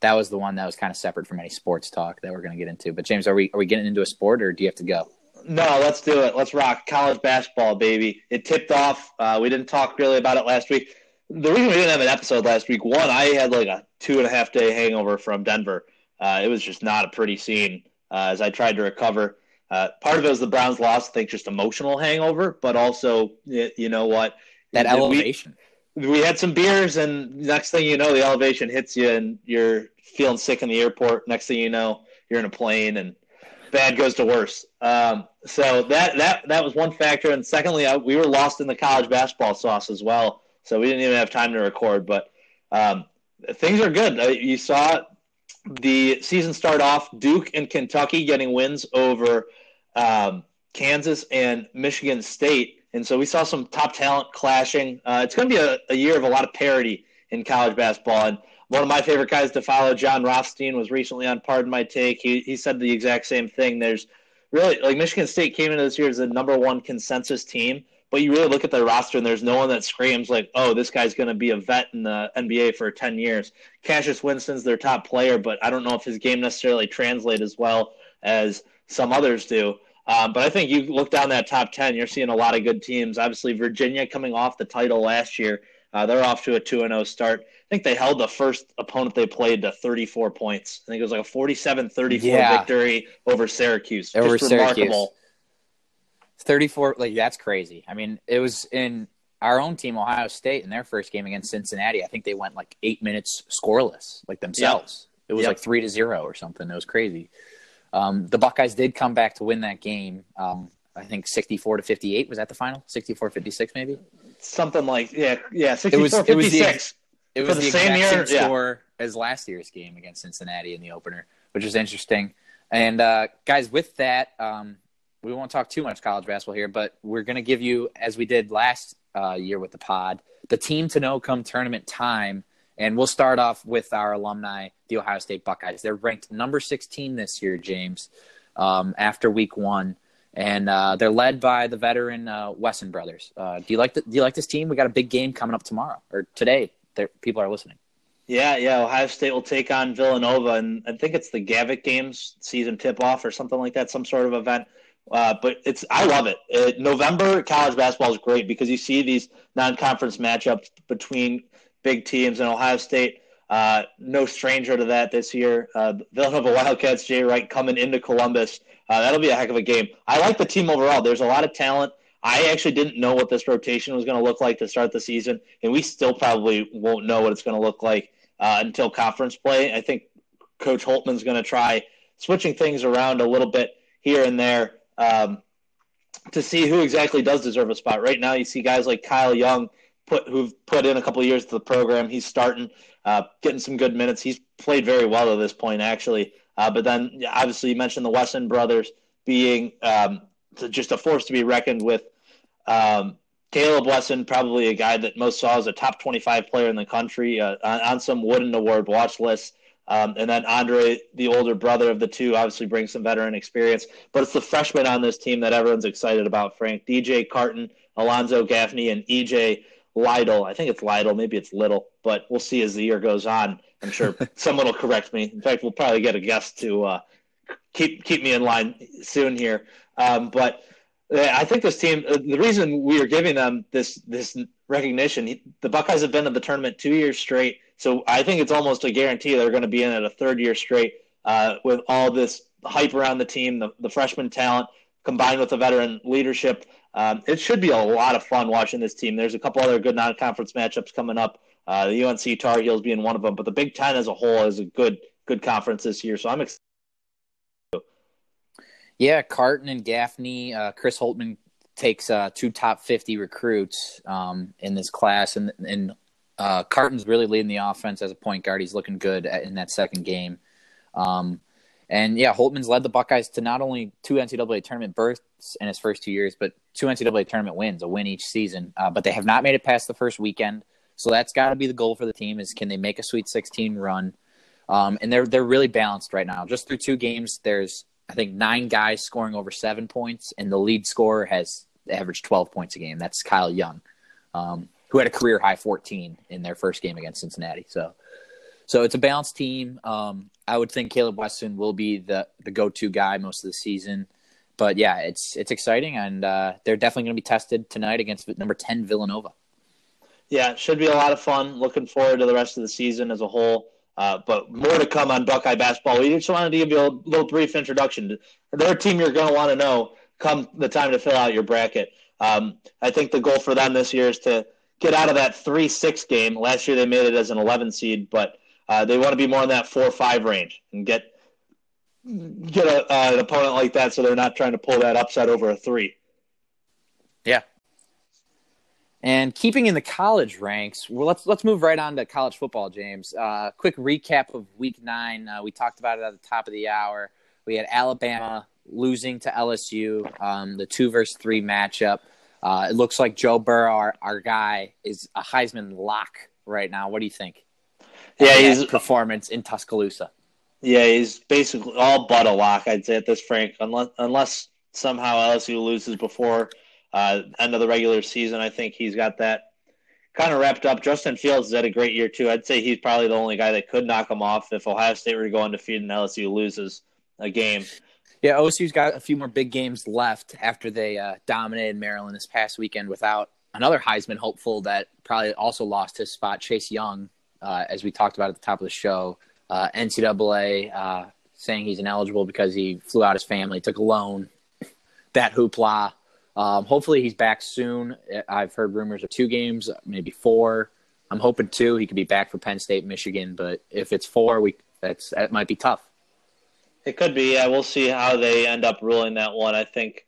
that was the one that was kind of separate from any sports talk that we're going to get into. But James, are we getting into a sport, or do you have to go? No, let's do it. Let's rock college basketball, baby. It tipped off. We didn't talk really about it last week. The reason we didn't have an episode last week, one, I had like a 2.5-day hangover from Denver. It was just not a pretty scene as I tried to recover. Part of it was the Browns loss, I think, just emotional hangover, but also, you know what? That elevation. We had some beers, and next thing you know, the elevation hits you, and you're feeling sick in the airport. Next thing you know, you're in a plane, and bad goes to worse. So that was one factor. And secondly, we were lost in the college basketball sauce as well, so we didn't even have time to record. But things are good. You saw the season start off, Duke and Kentucky getting wins over Kansas and Michigan State. And so we saw some top talent clashing. It's going to be a year of a lot of parity in college basketball. And one of my favorite guys to follow, John Rothstein, was recently on Pardon My Take. He said the exact same thing. There's really, like, Michigan State came into this year as the #1 consensus team, but you really look at their roster and there's no one that screams like, oh, this guy's going to be a vet in the NBA for 10 years. Cassius Winston's their top player, but I don't know if his game necessarily translates as well as some others do. But I think you look down that top 10, you're seeing a lot of good teams. Obviously, Virginia coming off the title last year, they're off to a 2-0 start. I think they held the first opponent they played to 34 points. I think it was like a 47-34 victory over Syracuse. Over just Syracuse. Remarkable. 34, like, that's crazy. I mean, it was in our own team, Ohio State, in their first game against Cincinnati. I think they went like 8 minutes scoreless, like themselves. Yep. It was like 3-0 or something. It was crazy. The Buckeyes did come back to win that game. I think 64-58. Was that the final? 64-56, maybe? Something like, yeah, 64-56. It was the exact same score as last year's game against Cincinnati in the opener, which is interesting. And, guys, with that, we won't talk too much college basketball here, but we're going to give you, as we did last year with the pod, the team to know come tournament time. And we'll start off with our alumni, the Ohio State Buckeyes. They're ranked number 16 this year, James, after week one. And they're led by the veteran Wesson brothers. Do you like this team? We got a big game coming up tomorrow, or today. People are listening. Yeah. Ohio State will take on Villanova, and I think it's the Gavitt Games season tip-off or something like that, some sort of event. But I love it. November college basketball is great because you see these non-conference matchups between big teams, and Ohio State, no stranger to that this year. Villanova Wildcats, Jay Wright coming into Columbus. That'll be a heck of a game. I like the team overall. There's a lot of talent. I actually didn't know what this rotation was going to look like to start the season, and we still probably won't know what it's going to look like until conference play. I think Coach Holtman's going to try switching things around a little bit here and there. To see who exactly does deserve a spot. Right now, you see guys like Kyle Young, who've put in a couple of years to the program. He's starting, getting some good minutes. He's played very well to this point, actually. But then, obviously, you mentioned the Wesson brothers being just a force to be reckoned with. Caleb Wesson, probably a guy that most saw as a top 25 player in the country on some Wooden Award watch lists. And then Andre, the older brother of the two, obviously brings some veteran experience. But it's the freshmen on this team that everyone's excited about, Frank. DJ Carton, Alonzo Gaffney, and EJ Lytle. I think it's Lytle. Maybe it's Little. But we'll see as the year goes on. I'm sure someone will correct me. In fact, we'll probably get a guest to keep me in line soon here. But I think this team, the reason we are giving them this recognition, the Buckeyes have been to the tournament 2 years straight. So I think it's almost a guarantee they're going to be in at a third year straight with all this hype around the team, the freshman talent combined with the veteran leadership. It should be a lot of fun watching this team. There's a couple other good non-conference matchups coming up, the UNC Tar Heels being one of them. But the Big Ten as a whole is a good conference this year, so I'm excited. Yeah, Carton and Gaffney, Chris Holtman takes two top 50 recruits in this class, and Carton's really leading the offense as a point guard. He's looking good in that second game. And yeah, Holtman's led the Buckeyes to not only two NCAA tournament berths in his first 2 years, but two NCAA tournament wins, a win each season. But they have not made it past the first weekend. So that's got to be the goal for the team is can they make a Sweet 16 run? And they're really balanced right now. Just through two games, there's, I think, 9 guys scoring over 7 points, and the lead scorer has averaged 12 points a game. That's Kyle Young, who had a career-high 14 in their first game against Cincinnati. So it's a balanced team. I would think Caleb Wesson will be the go-to guy most of the season. But, yeah, it's exciting, and they're definitely going to be tested tonight against number 10 Villanova. Yeah, it should be a lot of fun. Looking forward to the rest of the season as a whole. But more to come on Buckeye basketball. We just wanted to give you a little brief introduction. They're a team you're going to want to know come the time to fill out your bracket. I think the goal for them this year is to get out of that 3-6 game. Last year they made it as an 11 seed, but they want to be more in that 4-5 range and get an opponent like that so they're not trying to pull that upset over a 3. Yeah. And keeping in the college ranks, well, let's move right on to college football, James. Quick recap of Week 9. We talked about it at the top of the hour. We had Alabama losing to LSU, the 2-3 matchup. It looks like Joe Burrow, our guy, is a Heisman lock right now. What do you think? Yeah, his performance in Tuscaloosa. Yeah, he's basically all but a lock, I'd say, at this, Frank, unless somehow LSU loses before – end of the regular season. I think he's got that kind of wrapped up. Justin Fields had a great year, too. I'd say he's probably the only guy that could knock him off if Ohio State were to go undefeated and LSU loses a game. Yeah, OSU's got a few more big games left after they dominated Maryland this past weekend without another Heisman hopeful that probably also lost his spot, Chase Young, as we talked about at the top of the show. NCAA saying he's ineligible because he flew out his family, took a loan, that hoopla. Hopefully he's back soon. I've heard rumors of 2 games, maybe 4. I'm hoping 2. He could be back for Penn State, Michigan, but if it's 4, that might be tough. It could be. Yeah, we'll see how they end up ruling that one. I think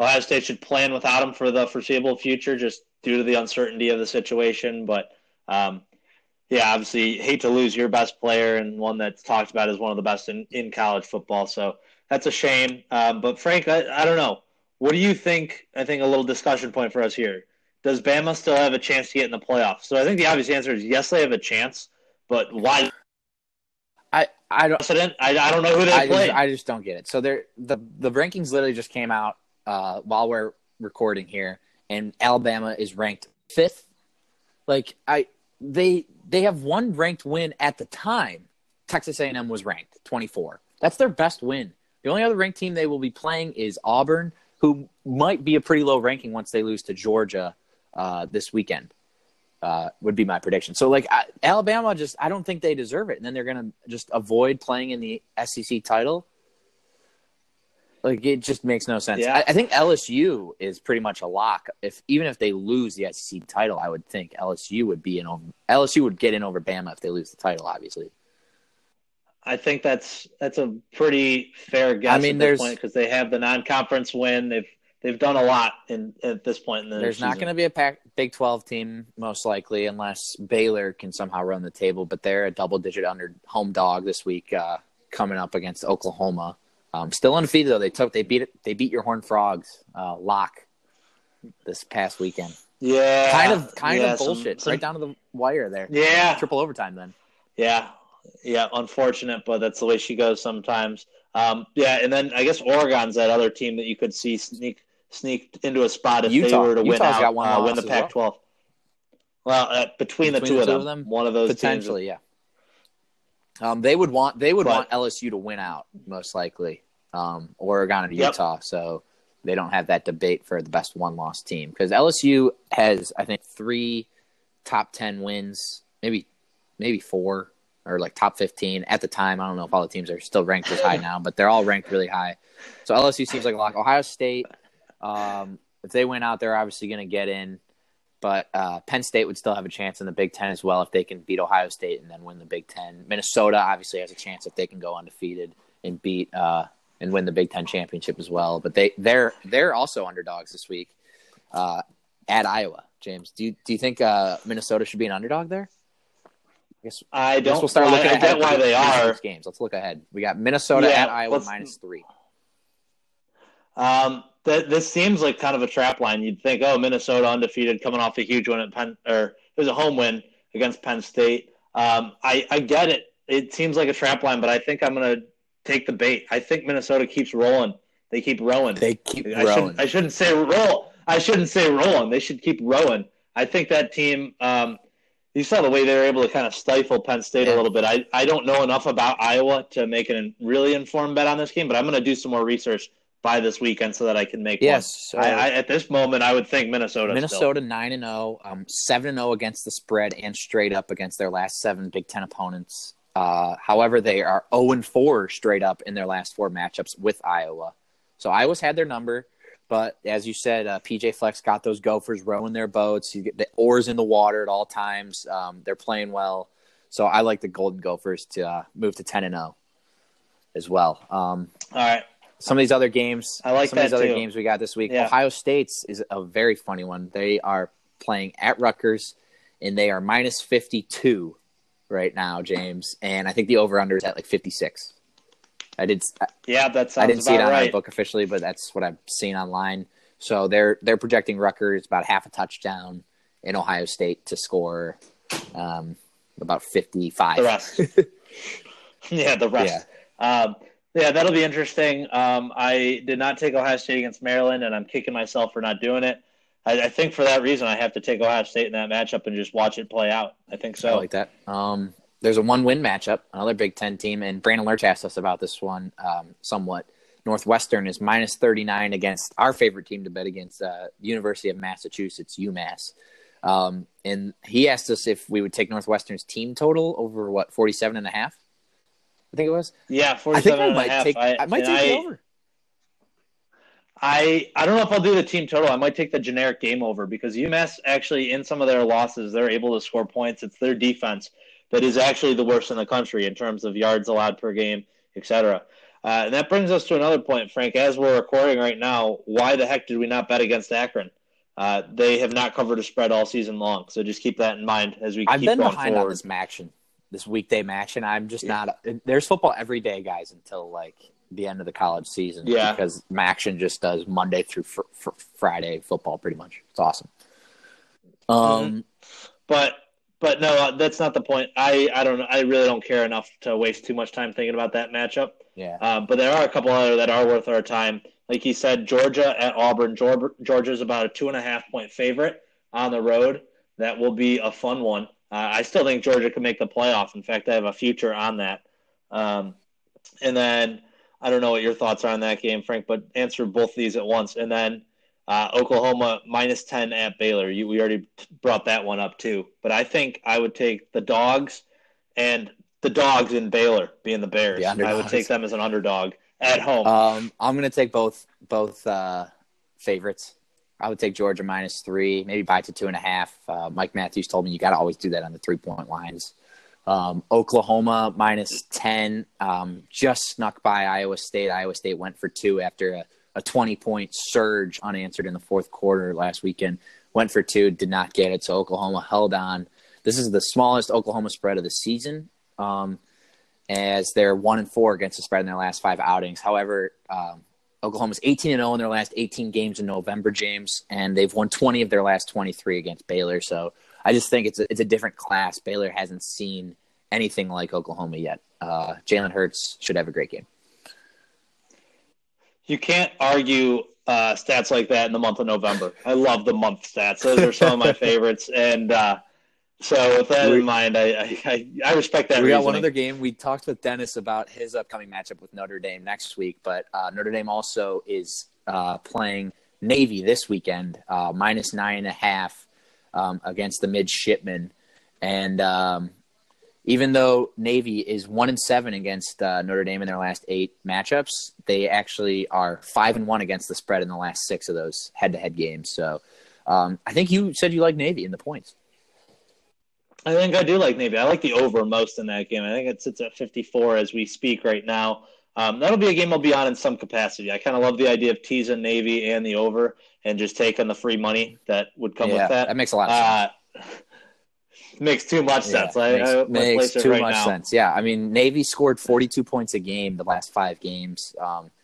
Ohio State should plan without him for the foreseeable future, just due to the uncertainty of the situation. But yeah, obviously, hate to lose your best player and one that's talked about as one of the best in college football. So that's a shame. But Frank, I don't know. What do you think? I think a little discussion point for us here. Does Bama still have a chance to get in the playoffs? So I think the obvious answer is yes, they have a chance, but why? I don't know who they play. I just don't get it. So the rankings literally just came out while we're recording here, and Alabama is ranked 5th. Like they have one ranked win at the time. Texas A&M was ranked 24. That's their best win. The only other ranked team they will be playing is Auburn, who might be a pretty low ranking once they lose to Georgia this weekend, would be my prediction. So, Alabama, I don't think they deserve it. And then they're going to just avoid playing in the SEC title. Like, it just makes no sense. Yeah. I think LSU is pretty much a lock. Even if they lose the SEC title, I would think LSU would get in over Bama if they lose the title, obviously. I think that's a pretty fair guess at this point because they have the non-conference win. They've done a lot at this point in the season. There's not going to be a Big 12 team most likely unless Baylor can somehow run the table, but they're a double-digit under home dog this week coming up against Oklahoma. Still undefeated though. They beat your Horned Frogs lock this past weekend. Yeah, kind of bullshit. Right down to the wire there. Yeah, triple overtime then. Yeah. Yeah, unfortunate, but that's the way she goes sometimes. Yeah, and then I guess Oregon's that other team that you could see sneak into a spot if Utah, they were to win the Pac-12. Well, between the two of them, one of those potentially, teams. Yeah. They would want LSU to win out most likely, Oregon and Utah, so they don't have that debate for the best one-loss team because LSU has I think 3 top 10 wins, maybe 4. Or like top 15 at the time. I don't know if all the teams are still ranked as high now, but they're all ranked really high. So LSU seems like a lock. Ohio State, if they win out, they're obviously going to get in. But Penn State would still have a chance in the Big Ten as well if they can beat Ohio State and then win the Big Ten. Minnesota obviously has a chance if they can go undefeated and beat and win the Big Ten championship as well. But they're also underdogs this week at Iowa. James, do you think Minnesota should be an underdog there? I guess we'll start looking at why they are games. Let's look ahead. We got Minnesota at Iowa -3. This seems like kind of a trap line. You'd think, oh, Minnesota undefeated, coming off a huge win at Penn, or it was a home win against Penn State. I get it. It seems like a trap line, but I think I'm going to take the bait. I think Minnesota keeps rolling. They keep rowing. I shouldn't say roll. I shouldn't say rolling. They should keep rowing. I think that team. You saw the way they were able to kind of stifle Penn State a little bit. I don't know enough about Iowa to make a really informed bet on this game, but I'm going to do some more research by this weekend so that I can make one. So I, at this moment, I would think Minnesota. Minnesota 9-0, 7-0 against the spread and straight up against their last 7 Big Ten opponents. However, they are 0-4 straight up in their last 4 matchups with Iowa. So Iowa's had their number. But as you said, PJ Fleck got those Gophers rowing their boats. You get the oars in the water at all times. They're playing well, so I like the Golden Gophers to move to 10-0 as well. All right, some of these other games. I like some of these other games we got this week. Yeah. Ohio State's is a very funny one. They are playing at Rutgers, and they are -52 right now, James. And I think the over/under is at like 56. I didn't see it on my book officially, but that's what I've seen online. So they're projecting Rutgers about half a touchdown in Ohio State to score about 55. The rest. The rest. Yeah. That'll be interesting. I did not take Ohio State against Maryland, and I'm kicking myself for not doing it. I think for that reason I have to take Ohio State in that matchup and just watch it play out. I think so. I like that. There's a one-win matchup, another Big Ten team, and Brandon Lurch asked us about this one somewhat. Northwestern is -39 against our favorite team to bet against, University of Massachusetts, UMass. And he asked us if we would take Northwestern's team total over, 47.5? I think it was? Yeah, 47.5. I might take the over. I don't know if I'll do the team total. I might take the generic game over because UMass actually, in some of their losses, they're able to score points. It's their defense that is actually the worst in the country in terms of yards allowed per game, et cetera. And that brings us to another point, Frank. As we're recording right now, why the heck did we not bet against Akron? They have not covered a spread all season long, so just keep that in mind as we keep going forward. I've been behind on this weekday match, and I'm just not – there's football every day, guys, until, the end of the college season because Maction just does Monday through Friday football pretty much. It's awesome. But no, that's not the point. I don't know. I really don't care enough to waste too much time thinking about that matchup. Yeah. But there are a couple other that are worth our time. Like he said, Georgia at Auburn. Georgia's about a 2.5-point favorite on the road. That will be a fun one. I still think Georgia can make the playoff. In fact, I have a future on that. And then I don't know what your thoughts are on that game, Frank, but answer both these at once. And then Oklahoma -10 at Baylor. We already brought that one up too, but I think I would take the dogs and in Baylor being the Bears. I would take them as an underdog at home. I'm going to take both favorites. I would take Georgia -3, maybe buy to 2.5. Mike Matthews told me you got to always do that on the 3-point lines. Oklahoma -10 just snuck by Iowa State. Iowa State went for 2 after a 20-point surge unanswered in the fourth quarter last weekend. Went for 2, did not get it, so Oklahoma held on. This is the smallest Oklahoma spread of the season, as they're 1-4 against the spread in their last 5 outings. However, Oklahoma's 18-0 in their last 18 games in November, James, and they've won 20 of their last 23 against Baylor. So I just think it's a different class. Baylor hasn't seen anything like Oklahoma yet. Jalen Hurts should have a great game. You can't argue stats like that in the month of November. I love the month stats. Those are some of my favorites. And so with that in mind, I respect that. We got one other game. We talked with Dennis about his upcoming matchup with Notre Dame next week, but Notre Dame also is playing Navy this weekend, -9.5 against the Midshipmen. And even though Navy is 1-7 against Notre Dame in their last 8 matchups, they actually are 5-1 against the spread in the last 6 of those head-to-head games. So I think you said you like Navy in the points. I think I do like Navy. I like the over most in that game. I think it sits at 54 as we speak right now. That'll be a game I'll be on in some capacity. I kind of love the idea of teasing Navy and the over and just taking the free money that would come with that. That makes a lot of sense. makes too much sense. Makes too much sense. Yeah, I mean, Navy scored 42 points a game the last 5 games.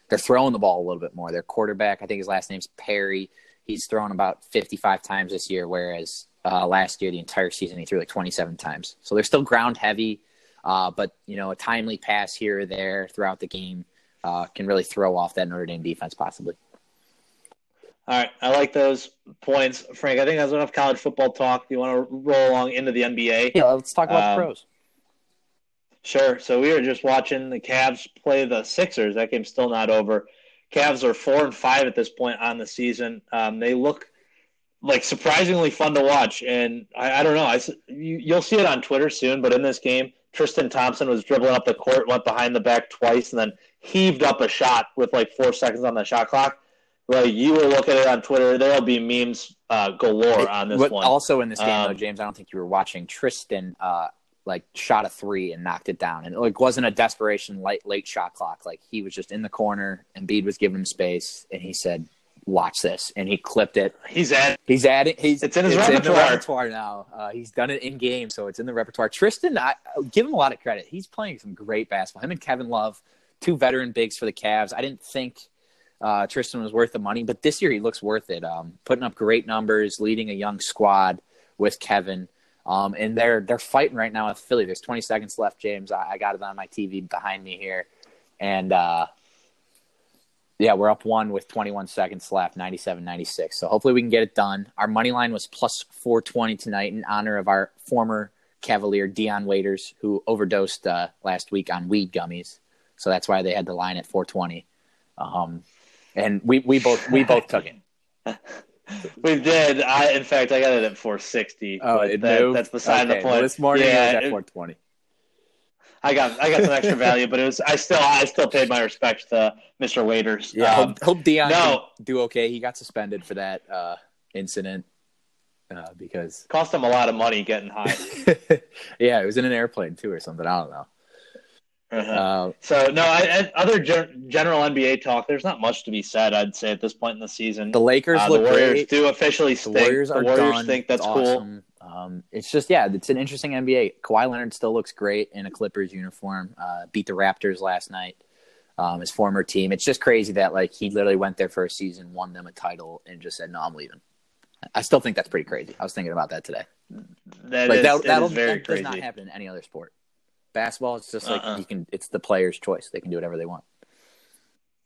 They're throwing the ball a little bit more. Their quarterback, I think his last name's Perry. He's thrown about 55 times this year, whereas last year the entire season he threw like 27 times. So they're still ground heavy, but you know, a timely pass here or there throughout the game can really throw off that Notre Dame defense possibly. All right, I like those points, Frank. I think that's enough college football talk. You want to roll along into the NBA? Yeah, let's talk about the pros. Sure. So we were just watching the Cavs play the Sixers. That game's still not over. Cavs are 4-5 at this point on the season. They look like surprisingly fun to watch, and I don't know. You'll see it on Twitter soon, but in this game, Tristan Thompson was dribbling up the court, went behind the back twice, and then heaved up a shot with like 4 seconds on the shot clock. Like, you will look at it on Twitter. There will be memes galore on this one. Also in this game, though, James, I don't think you were watching. Tristan shot a three and knocked it down. And it wasn't a desperation late shot clock. Like, he was just in the corner, and Embiid was giving him space, and he said, watch this. And he clipped it. He's at it. It's in his repertoire. In the repertoire now. He's done it in-game, so it's in the repertoire. Tristan, I give him a lot of credit. He's playing some great basketball. Him and Kevin Love, two veteran bigs for the Cavs. I didn't think – Tristan was worth the money, but this year he looks worth it. Putting up great numbers, leading a young squad with Kevin, and they're fighting right now with Philly. There's 20 seconds left, James. I got it on my TV behind me here, and we're up one with 21 seconds left, 97-96. So hopefully we can get it done. Our money line was plus 420 tonight in honor of our former Cavalier Dion Waiters, who overdosed last week on weed gummies. So that's why they had the line at 420. And we both took it. We did. In fact, I got it at 460. Oh, that's beside the point. Well, this morning it was at 420. I got some extra value, but I still paid my respects to Mr. Waiters. Yeah, hope Dion can do okay. He got suspended for that incident because cost him a lot of money getting high. Yeah, it was in an airplane too or something. I don't know. General NBA talk, there's not much to be said, I'd say, at this point in the season. The Lakers look great. The Warriors do officially stink. The Warriors think that's awesome. Cool. It's just, it's an interesting NBA. Kawhi Leonard still looks great in a Clippers uniform. Beat the Raptors last night, his former team. It's just crazy that, like, he literally went there for a season, won them a title, and just said, no, I'm leaving. I still think that's pretty crazy. I was thinking about that today. That is very crazy. That does not happen in any other sport. Basketball, it's just like it's the player's choice. They can do whatever they want.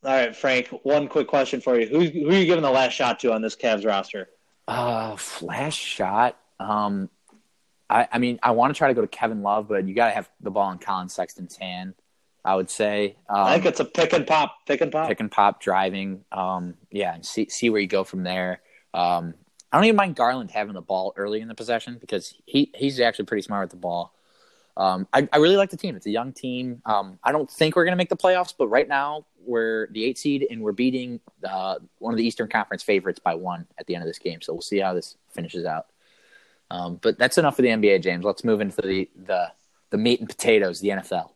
All right, Frank, one quick question for you. Who are you giving the last shot to on this Cavs roster? Last shot? I mean, I want to try to go to Kevin Love, but you got to have the ball in Colin Sexton's hand, I would say. I think it's a pick and pop. Pick and pop, driving. And see where you go from there. I don't even mind Garland having the ball early in the possession because he's actually pretty smart with the ball. I really like the team. It's a young team. I don't think we're going to make the playoffs, but right now we're the 8th seed and we're beating one of the Eastern Conference favorites by 1 at the end of this game. So we'll see how this finishes out. But that's enough for the NBA, James. Let's move into the meat and potatoes, the NFL.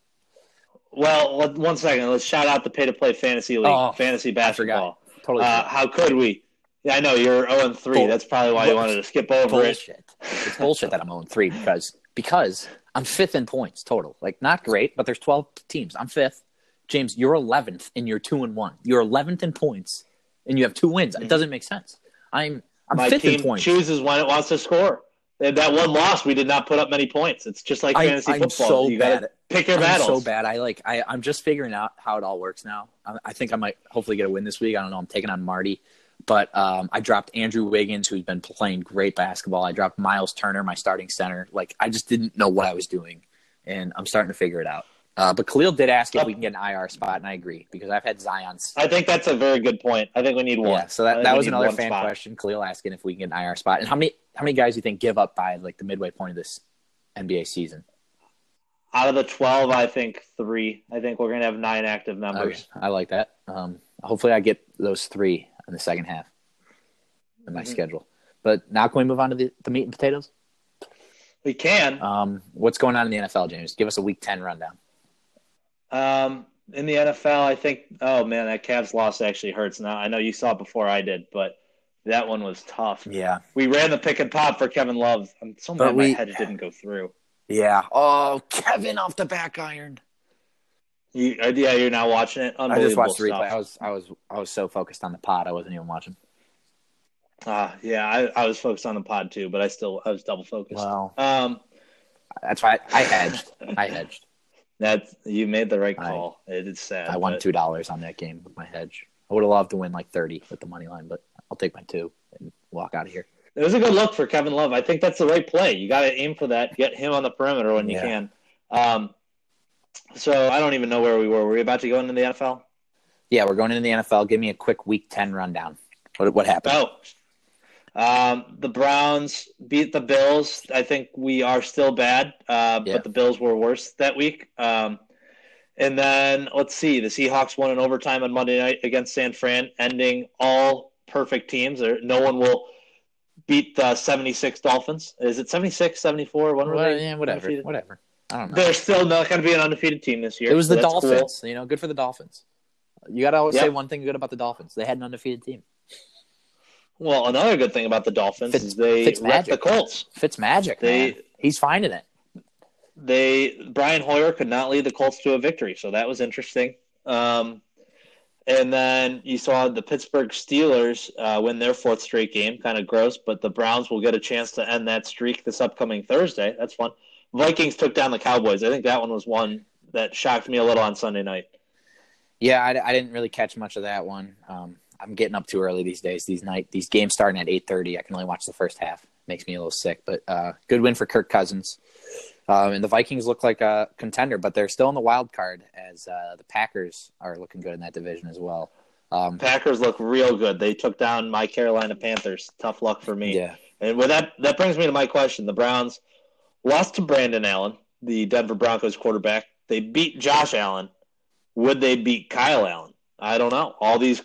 Well, one second. Let's shout out the pay-to-play fantasy league, fantasy basketball. Totally. How could we? Yeah, I know you're 0-3. That's probably why you wanted to skip over it. It's bullshit that I'm 0-3 because I'm 5th in points total. Like, not great, but there's 12 teams. I'm 5th. James, you're 11th, and you're 2-1. You're 11th in points, and you have 2 wins. It doesn't make sense. I'm 5th in points. My team chooses when it wants to score. That one loss, we did not put up many points. It's just like fantasy football. So you got to pick your battles. I'm so bad. I'm just figuring out how it all works now. I think I might hopefully get a win this week. I don't know. I'm taking on Marty. But I dropped Andrew Wiggins, who's been playing great basketball. I dropped Miles Turner, my starting center. Like, I just didn't know what I was doing, and I'm starting to figure it out. But Khalil did ask if we can get an IR spot, and I agree because I've had Zion's. I think that's a very good point. I think we need one. Yeah, so that was another fan question. Khalil asking if we can get an IR spot. And how many guys do you think give up by, like, the midway point of this NBA season? Out of the 12, I think 3. I think we're going to have 9 active members. Okay, I like that. Hopefully I get those 3. In the second half of my schedule. But now can we move on to the meat and potatoes? We can. What's going on in the NFL, James? Give us a Week 10 rundown. In the NFL, I think – oh, man, that Cavs loss actually hurts now. I know you saw it before I did, but That one was tough. Yeah. We ran the pick and pop for Kevin Love. I'm so mad my head didn't go through. Yeah. Oh, Kevin off the back iron. You're not watching it? Unbelievable. I just watched the replay. I was so focused on the pod, I wasn't even watching. I was focused on the pod too, but I was double focused. Wow. That's why I hedged. You made the right call. It's sad. I won $2 on that game with my hedge. I would have loved to win like 30 with the money line, but I'll take my 2 and walk out of here. It was a good look for Kevin Love. I think that's the right play. You got to aim for that. Get him on the perimeter when you can. So I don't even know where we were. Were we about to go into the NFL? Yeah, we're going into the NFL. Give me a quick Week 10 rundown. What happened? The Browns beat the Bills. I think we are still bad, but the Bills were worse that week. And then, let's see, the Seahawks won in overtime on Monday night against San Fran, ending all perfect teams. No one will beat the 76 Dolphins. Is it 76, 74? When were they undefeated? Whatever. I don't know. They're still not going to be an undefeated team this year. It was the Dolphins. Cool. You know, good for the Dolphins. You got to always say one thing good about the Dolphins. They had an undefeated team. Well, another good thing about the Dolphins is they wrecked the Colts. Fitzmagic, he's finding it. Brian Hoyer could not lead the Colts to a victory, so that was interesting. And then you saw the Pittsburgh Steelers win their 4th straight game. Kind of gross, but the Browns will get a chance to end that streak this upcoming Thursday. That's fun. Vikings took down the Cowboys. I think that one was one that shocked me a little on Sunday night. Yeah, I didn't really catch much of that one. I'm getting up too early these days. These games starting at 8:30. I can only watch the first half. Makes me a little sick, but good win for Kirk Cousins. And the Vikings look like a contender, but they're still in the wild card as the Packers are looking good in that division as well. Packers look real good. They took down my Carolina Panthers. Tough luck for me. Yeah. And with that brings me to my question. The Browns lost to Brandon Allen, the Denver Broncos quarterback. They beat Josh Allen. Would they beat Kyle Allen? I don't know. All these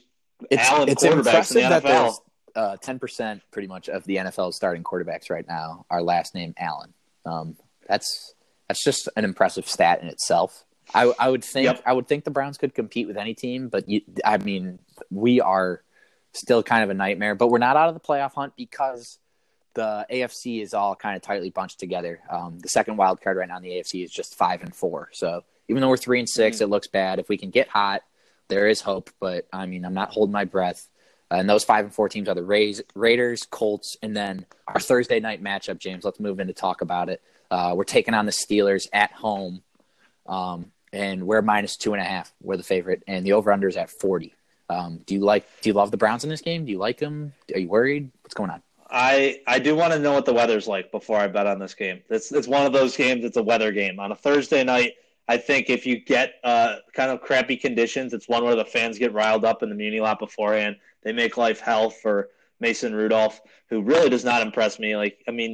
Allen quarterbacks in the NFL. That 10% pretty much of the NFL's starting quarterbacks right now are last name Allen. That's just an impressive stat in itself. I would think the Browns could compete with any team, but we are still kind of a nightmare. But we're not out of the playoff hunt because the AFC is all kind of tightly bunched together. The second wild card right now in the AFC is just 5-4. So even though we're 3-6, it looks bad. If we can get hot, there is hope. But I'm not holding my breath. And those 5-4 teams are the Raiders, Colts, and then our Thursday night matchup, James. Let's move in to talk about it. We're taking on the Steelers at home, and we're -2.5. We're the favorite, and the over/under is at 40. Do you love the Browns in this game? Do you like them? Are you worried? What's going on? I do want to know what the weather's like before I bet on this game. It's one of those games. It's a weather game on a Thursday night. I think if you get kind of crappy conditions, it's one where the fans get riled up in the Muni lot beforehand. They make life hell for Mason Rudolph, who really does not impress me.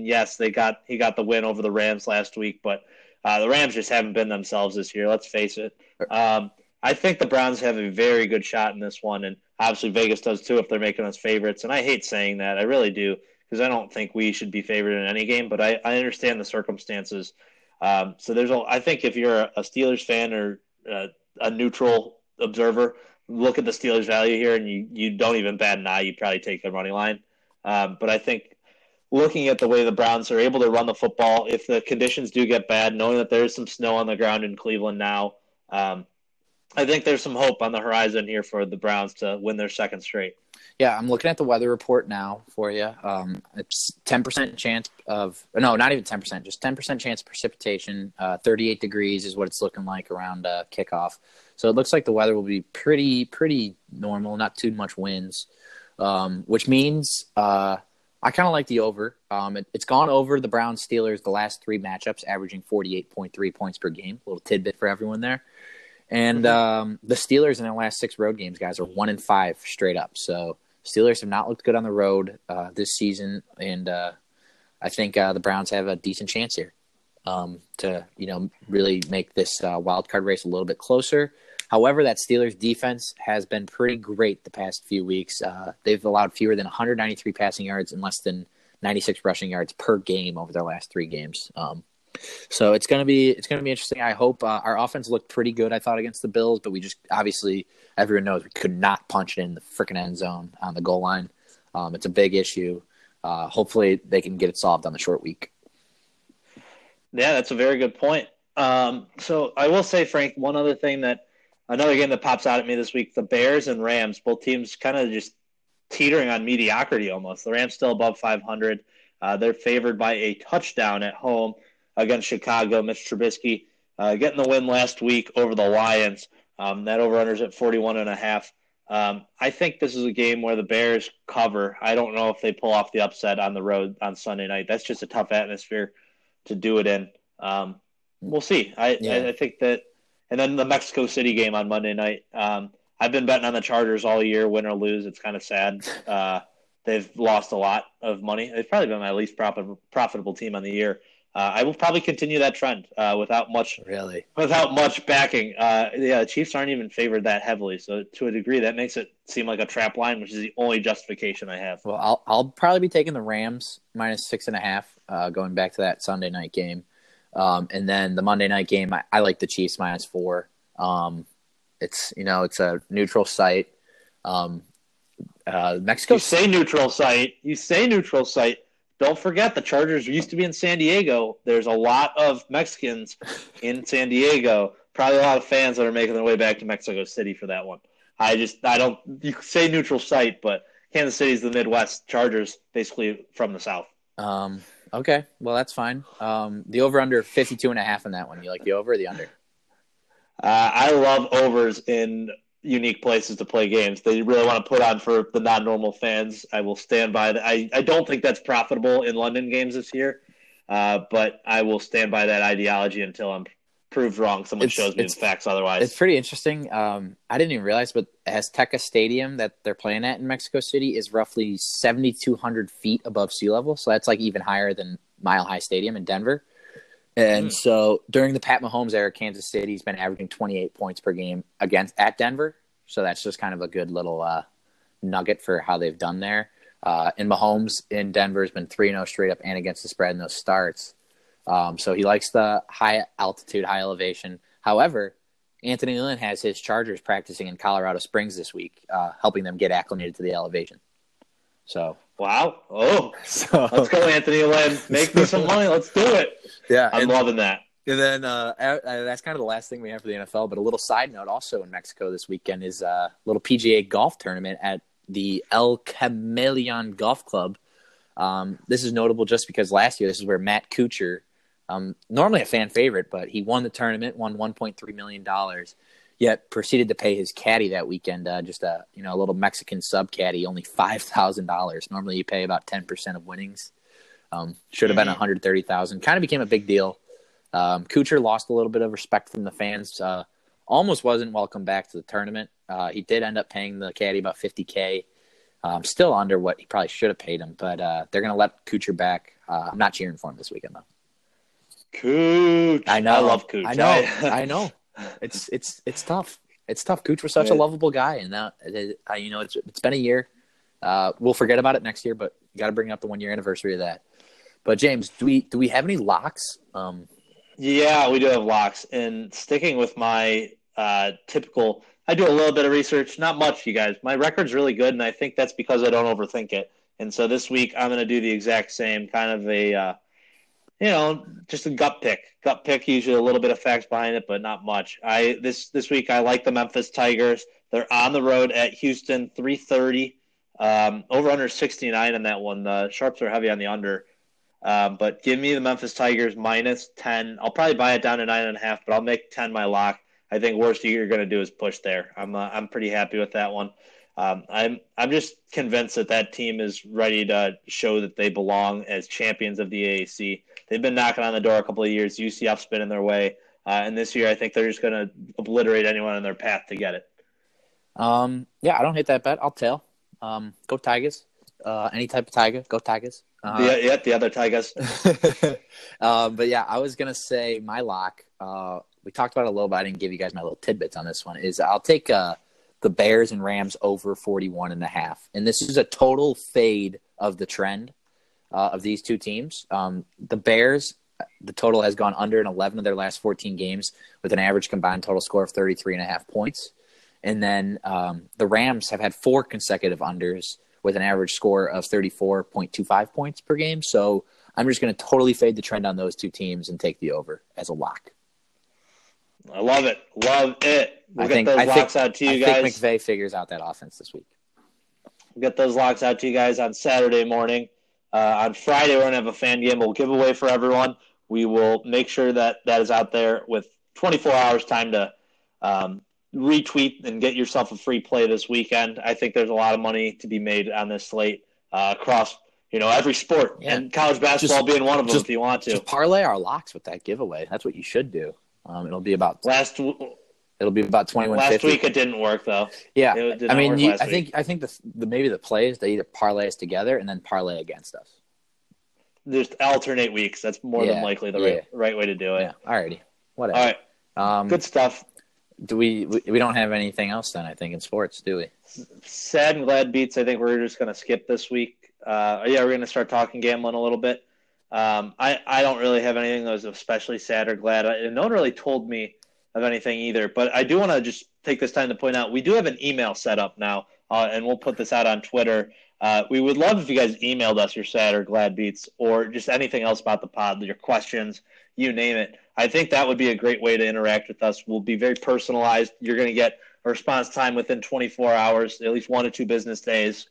Yes, he got the win over the Rams last week, but the Rams just haven't been themselves this year. Let's face it. I think the Browns have a very good shot in this one, and obviously Vegas does too if they're making us favorites. And I hate saying that. I really do, because I don't think we should be favored in any game, but I understand the circumstances. So I think if you're a Steelers fan or a neutral observer, look at the Steelers value here, and you don't even bat an eye. You probably take the running line. But I think looking at the way the Browns are able to run the football, if the conditions do get bad, knowing that there is some snow on the ground in Cleveland now, I think there's some hope on the horizon here for the Browns to win their 2nd straight. Yeah, I'm looking at the weather report now for you. It's 10% chance of – no, not even 10%, just 10% chance of precipitation. 38 degrees is what it's looking like around kickoff. So it looks like the weather will be pretty normal, not too much winds, which means I kind of like the over. It's gone over the Browns-Steelers the last 3 matchups, averaging 48.3 points per game. A little tidbit for everyone there. And the Steelers in their last 6 road games, guys, are 1-5 straight up. So Steelers have not looked good on the road this season, and I think the Browns have a decent chance here to really make this wild card race a little bit closer. However, that Steelers defense has been pretty great the past few weeks. They've allowed fewer than 193 passing yards and less than 96 rushing yards per game over their last 3 games. So it's gonna be interesting. I hope our offense looked pretty good, I thought, against the Bills, but we just obviously everyone knows we could not punch it in the freaking end zone on the goal line. It's a big issue. Hopefully they can get it solved on the short week. Yeah, that's a very good point. So I will say, Frank, one other thing that another game that pops out at me this week, the Bears and Rams, both teams kind of just teetering on mediocrity almost. The Rams still above 500. They're favored by a touchdown at home against Chicago. Mitch Trubisky getting the win last week over the Lions. That over-under's at 41.5. I think this is a game where the Bears cover. I don't know if they pull off the upset on the road on Sunday night. That's just a tough atmosphere to do it in. We'll see. I think that – and then the Mexico City game on Monday night. I've been betting on the Chargers all year, win or lose. It's kind of sad. They've lost a lot of money. They've probably been my least profitable team on the year. I will probably continue that trend without much backing. The Chiefs aren't even favored that heavily, so to a degree that makes it seem like a trap line, which is the only justification I have. Well, I'll probably be taking the Rams minus 6.5, going back to that Sunday night game, and then the Monday night game. I like the Chiefs minus 4. It's a neutral site. Mexico. You say neutral site. Don't forget the Chargers used to be in San Diego. There's a lot of Mexicans in San Diego. Probably a lot of fans that are making their way back to Mexico City for that one. You say neutral site, but Kansas City's the Midwest. Chargers basically from the South. Okay. Well, that's fine. The over under 52.5 in that one. You like the over or the under? I love overs in unique places to play games. They really want to put on for the non-normal fans. I will stand by that. I don't think that's profitable in London games this year, but I will stand by that ideology until I'm proved wrong. Someone shows me the facts otherwise. It's pretty interesting. I didn't even realize, but Azteca Stadium that they're playing at in Mexico City is roughly 7,200 feet above sea level. So that's like even higher than Mile High Stadium in Denver. And so during the Pat Mahomes era, Kansas City's been averaging 28 points per game at Denver. So that's just kind of a good little nugget for how they've done there. And Mahomes in Denver has been 3-0 straight up and against the spread in those starts. So he likes the high altitude, high elevation. However, Anthony Lynn has his Chargers practicing in Colorado Springs this week, helping them get acclimated to the elevation. So wow! Oh, let's go, Anthony Lynn. Make me some money. Let's do it. Yeah, I'm loving that. And then that's kind of the last thing we have for the NFL. But a little side note, also in Mexico this weekend is a little PGA golf tournament at the El Camaleon Golf Club. This is notable just because last year this is where Matt Kuchar, normally a fan favorite, but he won the tournament, won $1.3 million. Yet proceeded to pay his caddy that weekend, just a little Mexican sub caddy, only $5,000. Normally you pay about 10% of winnings. Should have been $130,000. Kind of became a big deal. Kuchar lost a little bit of respect from the fans. Almost wasn't welcome back to the tournament. He did end up paying the caddy about $50,000. Still under what he probably should have paid him. But they're going to let Kuchar back. I'm not cheering for him this weekend though. Kuchar, I know. I love Kuchar. I know. It's tough. It's tough. Kuchar was such a lovable guy, and now it's been a year. We'll forget about it next year, but you got to bring up the 1 year anniversary of that. But James, do we have any locks? Yeah, we do have locks. And sticking with my typical, I do a little bit of research, not much, you guys. My record's really good, and I think that's because I don't overthink it. And so this week I'm going to do the exact same kind of a. Just a gut pick. Gut pick, usually a little bit of facts behind it, but not much. This week, I like the Memphis Tigers. They're on the road at Houston, 3:30. Over under 69 on that one. The Sharps are heavy on the under. But give me the Memphis Tigers minus 10. I'll probably buy it down to 9.5, but I'll make 10 my lock. I think worst you're going to do is push there. I'm pretty happy with that one. I'm just convinced that team is ready to show that they belong as champions of the AAC. They've been knocking on the door a couple of years. UCF's been in their way. And this year, I think they're just going to obliterate anyone on their path to get it. Yeah, I don't hate that bet. I'll tail. Go Tigers. Any type of Tiger, go Tigers. The other Tigers. But yeah, I was going to say my lock. We talked about it a little, but I didn't give you guys my little tidbits on this one. Is I'll take the Bears and Rams over 41.5. And this is a total fade of the trend of these two teams. The Bears, the total has gone under in 11 of their last 14 games with an average combined total score of 33.5 points. And then the Rams have had 4 consecutive unders with an average score of 34.25 points per game. So I'm just going to totally fade the trend on those two teams and take the over as a lock. I love it. Love it. We'll get those locks out to you guys. I think McVay figures out that offense this week. We'll get those locks out to you guys on Saturday morning. On Friday, we're going to have a fan game. We'll give away for everyone. We will make sure that that is out there with 24 hours time to retweet and get yourself a free play this weekend. I think there's a lot of money to be made on this slate across every sport, and college basketball being one of them if you want to. Just parlay our locks with that giveaway. That's what you should do. It'll be about $21.50. Last week it didn't work though. Yeah, I think the maybe the plays they either parlay us together and then parlay against us. Just alternate weeks. That's more than likely the right way to do it. Yeah. Alrighty, whatever. All right, good stuff. Do we don't have anything else then? I think in sports, do we? Sad and glad beats. I think we're just going to skip this week. We're going to start talking gambling a little bit. I don't really have anything that was especially sad or glad. No one really told me of anything either. But I do want to just take this time to point out we do have an email set up now, and we'll put this out on Twitter. We would love if you guys emailed us your sad or glad beats or just anything else about the pod, your questions, you name it. I think that would be a great way to interact with us. We'll be very personalized. You're going to get a response time within 24 hours, at least 1 to 2 business days.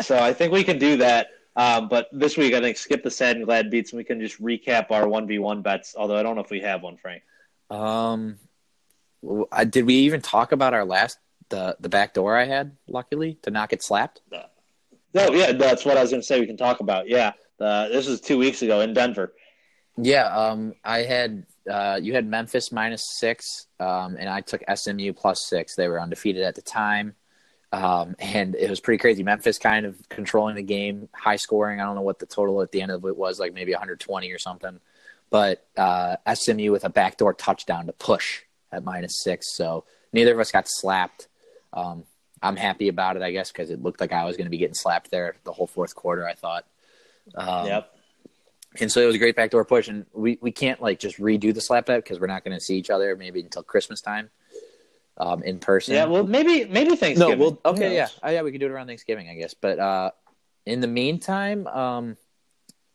So I think we can do that. But this week, I think skip the sad and glad beats, and we can just recap our 1v1 bets, although I don't know if we have one, Frank. Did we even talk about our last the back door I had, luckily, to not get slapped? That's what I was going to say we can talk about. Yeah, this was 2 weeks ago in Denver. Yeah, I had you had Memphis -6, and I took SMU +6. They were undefeated at the time. And it was pretty crazy. Memphis kind of controlling the game, high scoring. I don't know what the total at the end of it was, like maybe 120 or something. But SMU with a backdoor touchdown to push at -6. So neither of us got slapped. I'm happy about it, I guess, because it looked like I was going to be getting slapped there the whole fourth quarter, I thought. Yep. And so it was a great backdoor push. And we can't, just redo the slap bet because we're not going to see each other maybe until Christmas time. In person. Yeah, well, maybe Thanksgiving. No, we can do it around Thanksgiving, I guess. But in the meantime,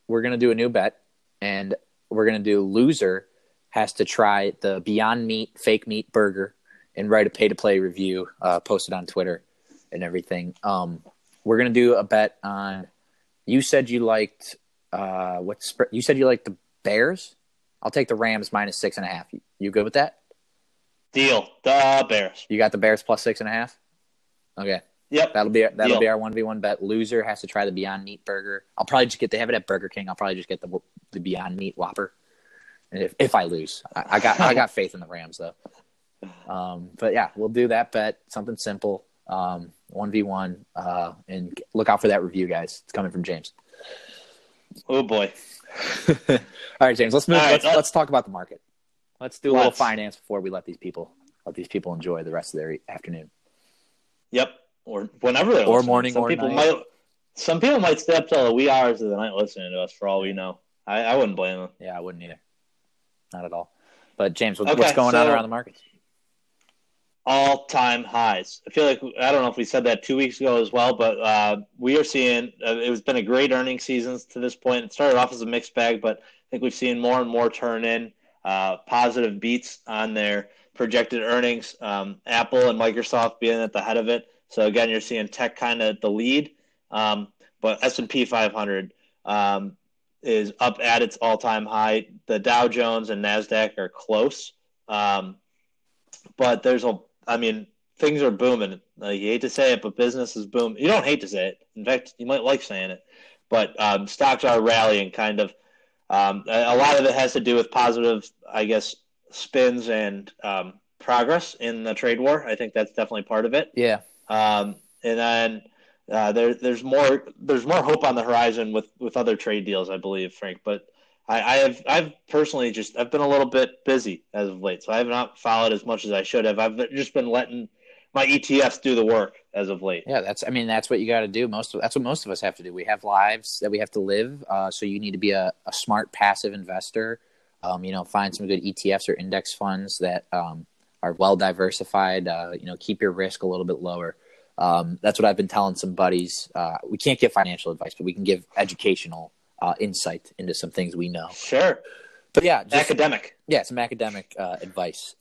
we're going to do a new bet, and we're going to do loser has to try the Beyond Meat fake meat burger and write a pay-to-play review, posted on Twitter and everything. We're going to do a bet on you said you liked you said you liked the Bears. I'll take the Rams -6.5. You good with that? Deal. The Bears. You got the Bears +6.5? Okay. Yep. That'll be our 1v1 bet. Loser has to try the Beyond Meat burger. I'll probably just get – they have it at Burger King. I'll probably just get the Beyond Meat Whopper if I lose. I got faith in the Rams, though. But, yeah, we'll do that bet. Something simple. 1v1. And look out for that review, guys. It's coming from James. Oh, boy. All right, James. Let's move. Right, let's talk about the market. Let's do a little finance before we let these people enjoy the rest of their afternoon. Yep, or whenever they're or morning some or people night. Some people might stay up till the wee hours of the night listening to us. For all we know, I wouldn't blame them. Yeah, I wouldn't either. Not at all. But James, what's going on around the markets? All-time highs. I feel like I don't know if we said that 2 weeks ago as well, but we are seeing. It's been a great earnings season to this point. It started off as a mixed bag, but I think we've seen more and more turn in. Positive beats on their projected earnings, Apple and Microsoft being at the head of it. So, again, you're seeing tech kind of at the lead. But S&P 500 is up at its all-time high. The Dow Jones and NASDAQ are close. But things are booming. You hate to say it, but business is booming. You don't hate to say it. In fact, you might like saying it. But stocks are rallying kind of. A lot of it has to do with positive, I guess, spins and progress in the trade war. I think that's definitely part of it. Yeah. And then there's more hope on the horizon with other trade deals, I believe, Frank. But I've personally I've been a little bit busy as of late, so I have not followed as much as I should have. I've just been letting my ETFs do the work as of late. Yeah, that's what you got to do. That's what most of us have to do. We have lives that we have to live, so you need to be a smart passive investor. Find some good ETFs or index funds that are well diversified. Keep your risk a little bit lower. That's what I've been telling some buddies. We can't give financial advice, but we can give educational insight into some things we know. Sure. But yeah, some academic advice.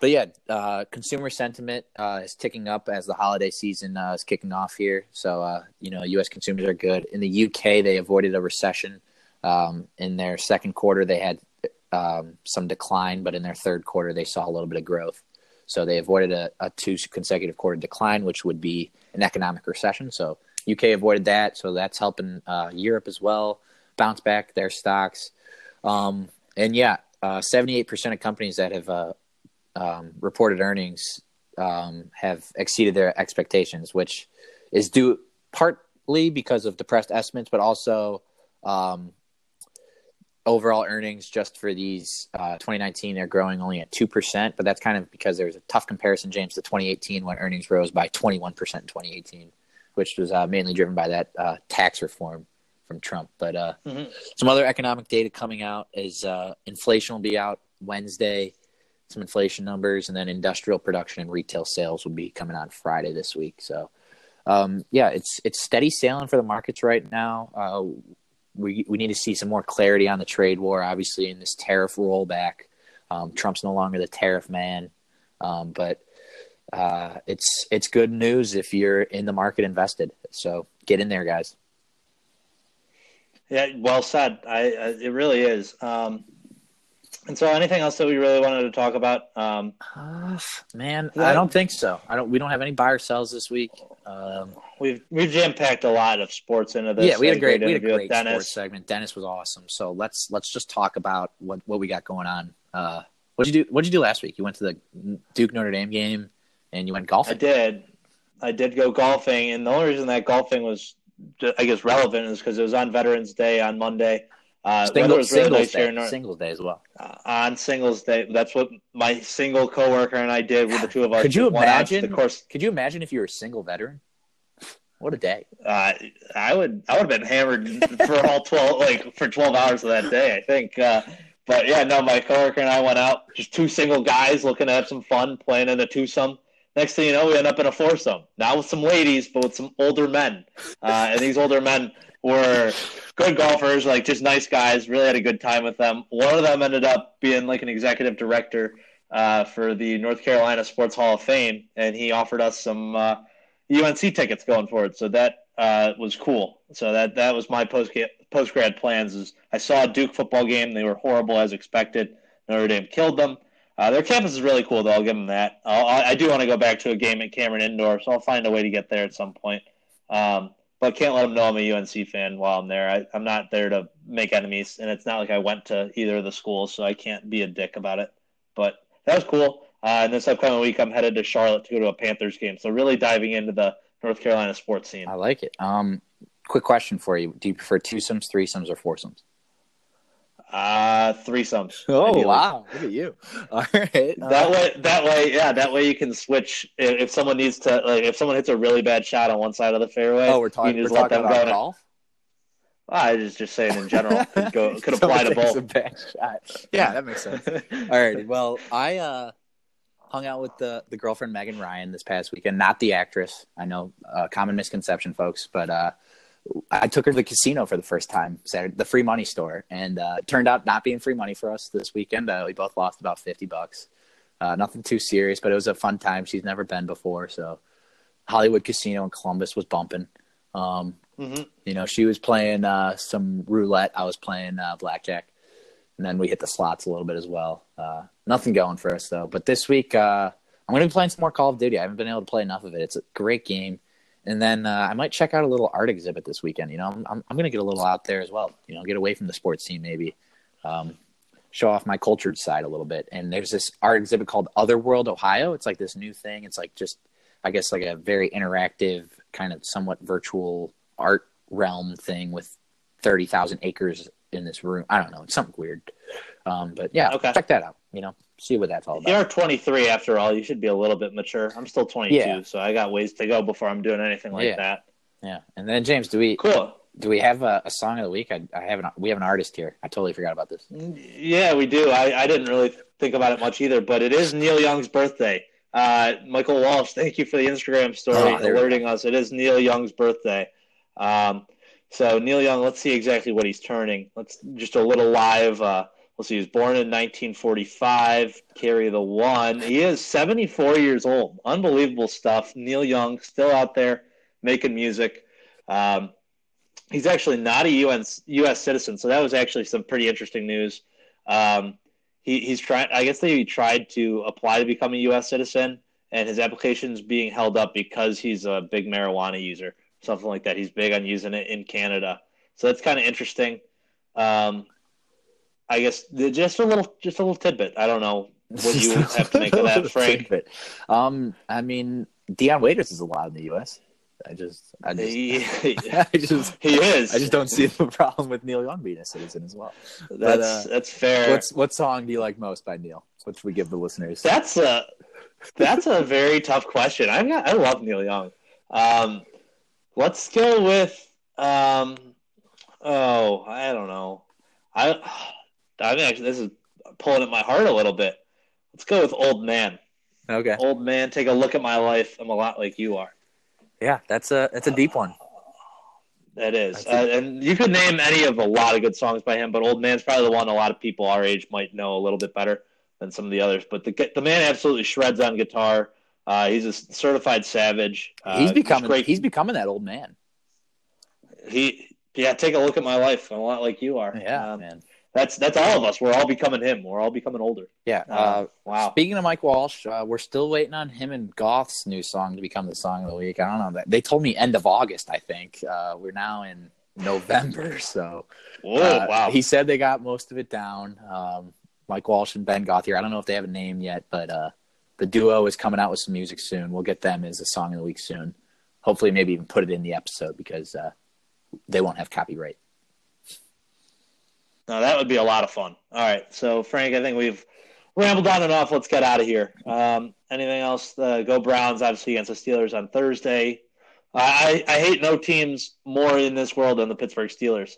But yeah, consumer sentiment is ticking up as the holiday season is kicking off here. So, U.S. consumers are good. In the U.K., they avoided a recession. In their second quarter, they had some decline, but in their third quarter, they saw a little bit of growth. So they avoided a two consecutive quarter decline, which would be an economic recession. So UK avoided that. So that's helping Europe as well bounce back their stocks. 78% of companies that have reported earnings have exceeded their expectations, which is due partly because of depressed estimates, but also overall earnings just for these 2019, they're growing only at 2%, but that's kind of because there's a tough comparison, James, to 2018 when earnings rose by 21% in 2018, which was mainly driven by that tax reform from Trump. But some other economic data coming out is inflation will be out Wednesday, some inflation numbers, and then industrial production and retail sales will be coming on Friday this week. So, it's steady sailing for the markets right now. We need to see some more clarity on the trade war, obviously, in this tariff rollback. Trump's no longer the tariff man, but it's good news if you're in the market invested. So get in there, guys. Yeah, well said. It really is. And so, anything else that we really wanted to talk about? I don't think so. We don't have any buy or sells this week. We've jam packed a lot of sports into this. Yeah, we had a great sports segment. Dennis was awesome. So let's just talk about what we got going on. What did you do last week? You went to the Duke Notre Dame game and you went golfing. I did go golfing, and the only reason that golfing was, I guess, relevant is because it was on Veterans Day on Monday. Singles Day as well. On Singles Day, that's what my single coworker and I did with the two of us. Could you imagine? Could you imagine if you were a single veteran? What a day! I would have been hammered for all 12, like for 12 hours of that day, I think. But yeah, no, my coworker and I went out, just two single guys looking to have some fun, playing in a twosome. Next thing you know, we end up in a foursome. Not with some ladies, but with some older men, and these older men were good golfers, like just nice guys. Really had a good time with them. One of them ended up being like an executive director for the North Carolina Sports Hall of Fame, and he offered us some UNC tickets going forward. So that was cool. So that was my post-grad plans. Is I saw a Duke football game. They were horrible as expected. Notre Dame killed them. Their campus is really cool, though. I'll give them that. I do want to go back to a game at Cameron Indoor, so I'll find a way to get there at some point. But I can't let them know I'm a UNC fan while I'm there. I'm not there to make enemies, and it's not like I went to either of the schools, so I can't be a dick about it. But that was cool. And this upcoming week, I'm headed to Charlotte to go to a Panthers game. So really diving into the North Carolina sports scene. I like it. Quick question for you. Do you prefer twosomes, threesomes, or foursomes? Threesomes. Oh, ideally. Wow. Look at you. All right. That way you can switch. If someone needs to, like, if someone hits a really bad shot on one side of the fairway, we're talking about golf? I was just saying in general, could apply to both. A bad shot. Yeah, that makes sense. All right. Well, I hung out with the girlfriend, Megan Ryan, this past weekend, not the actress. I know common misconception, folks, but, I took her to the casino for the first time Saturday, the free money store, and it turned out not being free money for us this weekend. We both lost about $50. Nothing too serious, but it was a fun time. She's never been before, so Hollywood Casino in Columbus was bumping. She was playing some roulette. I was playing blackjack, and then we hit the slots a little bit as well. Nothing going for us though. But this week, I'm going to be playing some more Call of Duty. I haven't been able to play enough of it. It's a great game. And then I might check out a little art exhibit this weekend. I'm going to get a little out there as well. Get away from the sports scene maybe, show off my cultured side a little bit. And there's this art exhibit called Otherworld, Ohio. It's like this new thing. It's like just, I guess, like a very interactive kind of somewhat virtual art realm thing with 30,000 acres in this room. I don't know. It's something weird. But yeah, okay. Check that out. See what that's all about. You're 23 after all. You should be a little bit mature. I'm still 22, So I got ways to go before I'm doing anything like that. Yeah. And then James, do we have a song of the week? We have an artist here. I totally forgot about this. Yeah, we do. I didn't really think about it much either, but it is Neil Young's birthday. Michael Walsh, thank you for the Instagram story alerting us. It is Neil Young's birthday. So Neil Young, let's see exactly what he's turning. Let's just a little live. Let's see. He was born in 1945. Carry the one. He is 74 years old. Unbelievable stuff. Neil Young still out there making music. He's actually not a U.S. citizen, so that was actually some pretty interesting news. He's trying. I guess they tried to apply to become a U.S. citizen, and his application's being held up because he's a big marijuana user, something like that. He's big on using it in Canada, so that's kind of interesting. I guess just a little tidbit. I don't know what you have to make of that, Frank. I mean, Deion Waiters is allowed in the U.S. He is. I just don't see the problem with Neil Young being a citizen as well. That's fair. What song do you like most by Neil? What should we give the listeners? That's a very tough question. I love Neil Young. Let's go with I don't know. I mean, actually, this is pulling at my heart a little bit. Let's go with Old Man. Okay. Old Man, take a look at my life. I'm a lot like you are. Yeah, that's a deep one. That is. And you could name any of a lot of good songs by him, but Old Man's probably the one a lot of people our age might know a little bit better than some of the others. But the man absolutely shreds on guitar. He's a certified savage. He's becoming that old man. Take a look at my life. I'm a lot like you are. Yeah, man. That's all of us. We're all becoming him. We're all becoming older. Yeah. Wow. Speaking of Mike Walsh, we're still waiting on him and Goth's new song to become the song of the week. I don't know. They told me end of August, I think. We're now in November. So wow. He said they got most of it down. Mike Walsh and Ben Goth here. I don't know if they have a name yet, but the duo is coming out with some music soon. We'll get them as a song of the week soon. Hopefully maybe even put it in the episode because they won't have copyright. No, that would be a lot of fun. All right. So, Frank, I think we've rambled on enough. Let's get out of here. Anything else? Go Browns, obviously, against the Steelers on Thursday. I hate no teams more in this world than the Pittsburgh Steelers.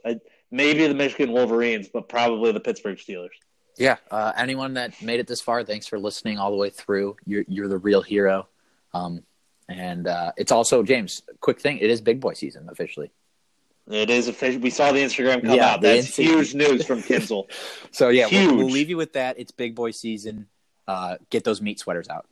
Maybe the Michigan Wolverines, but probably the Pittsburgh Steelers. Yeah. Anyone that made it this far, thanks for listening all the way through. You're the real hero. And it's also, James, quick thing, it is big boy season officially. It is official. We saw the Instagram come out. That's huge news from Kinzel. So, yeah, we'll leave you with that. It's big boy season. Get those meat sweaters out.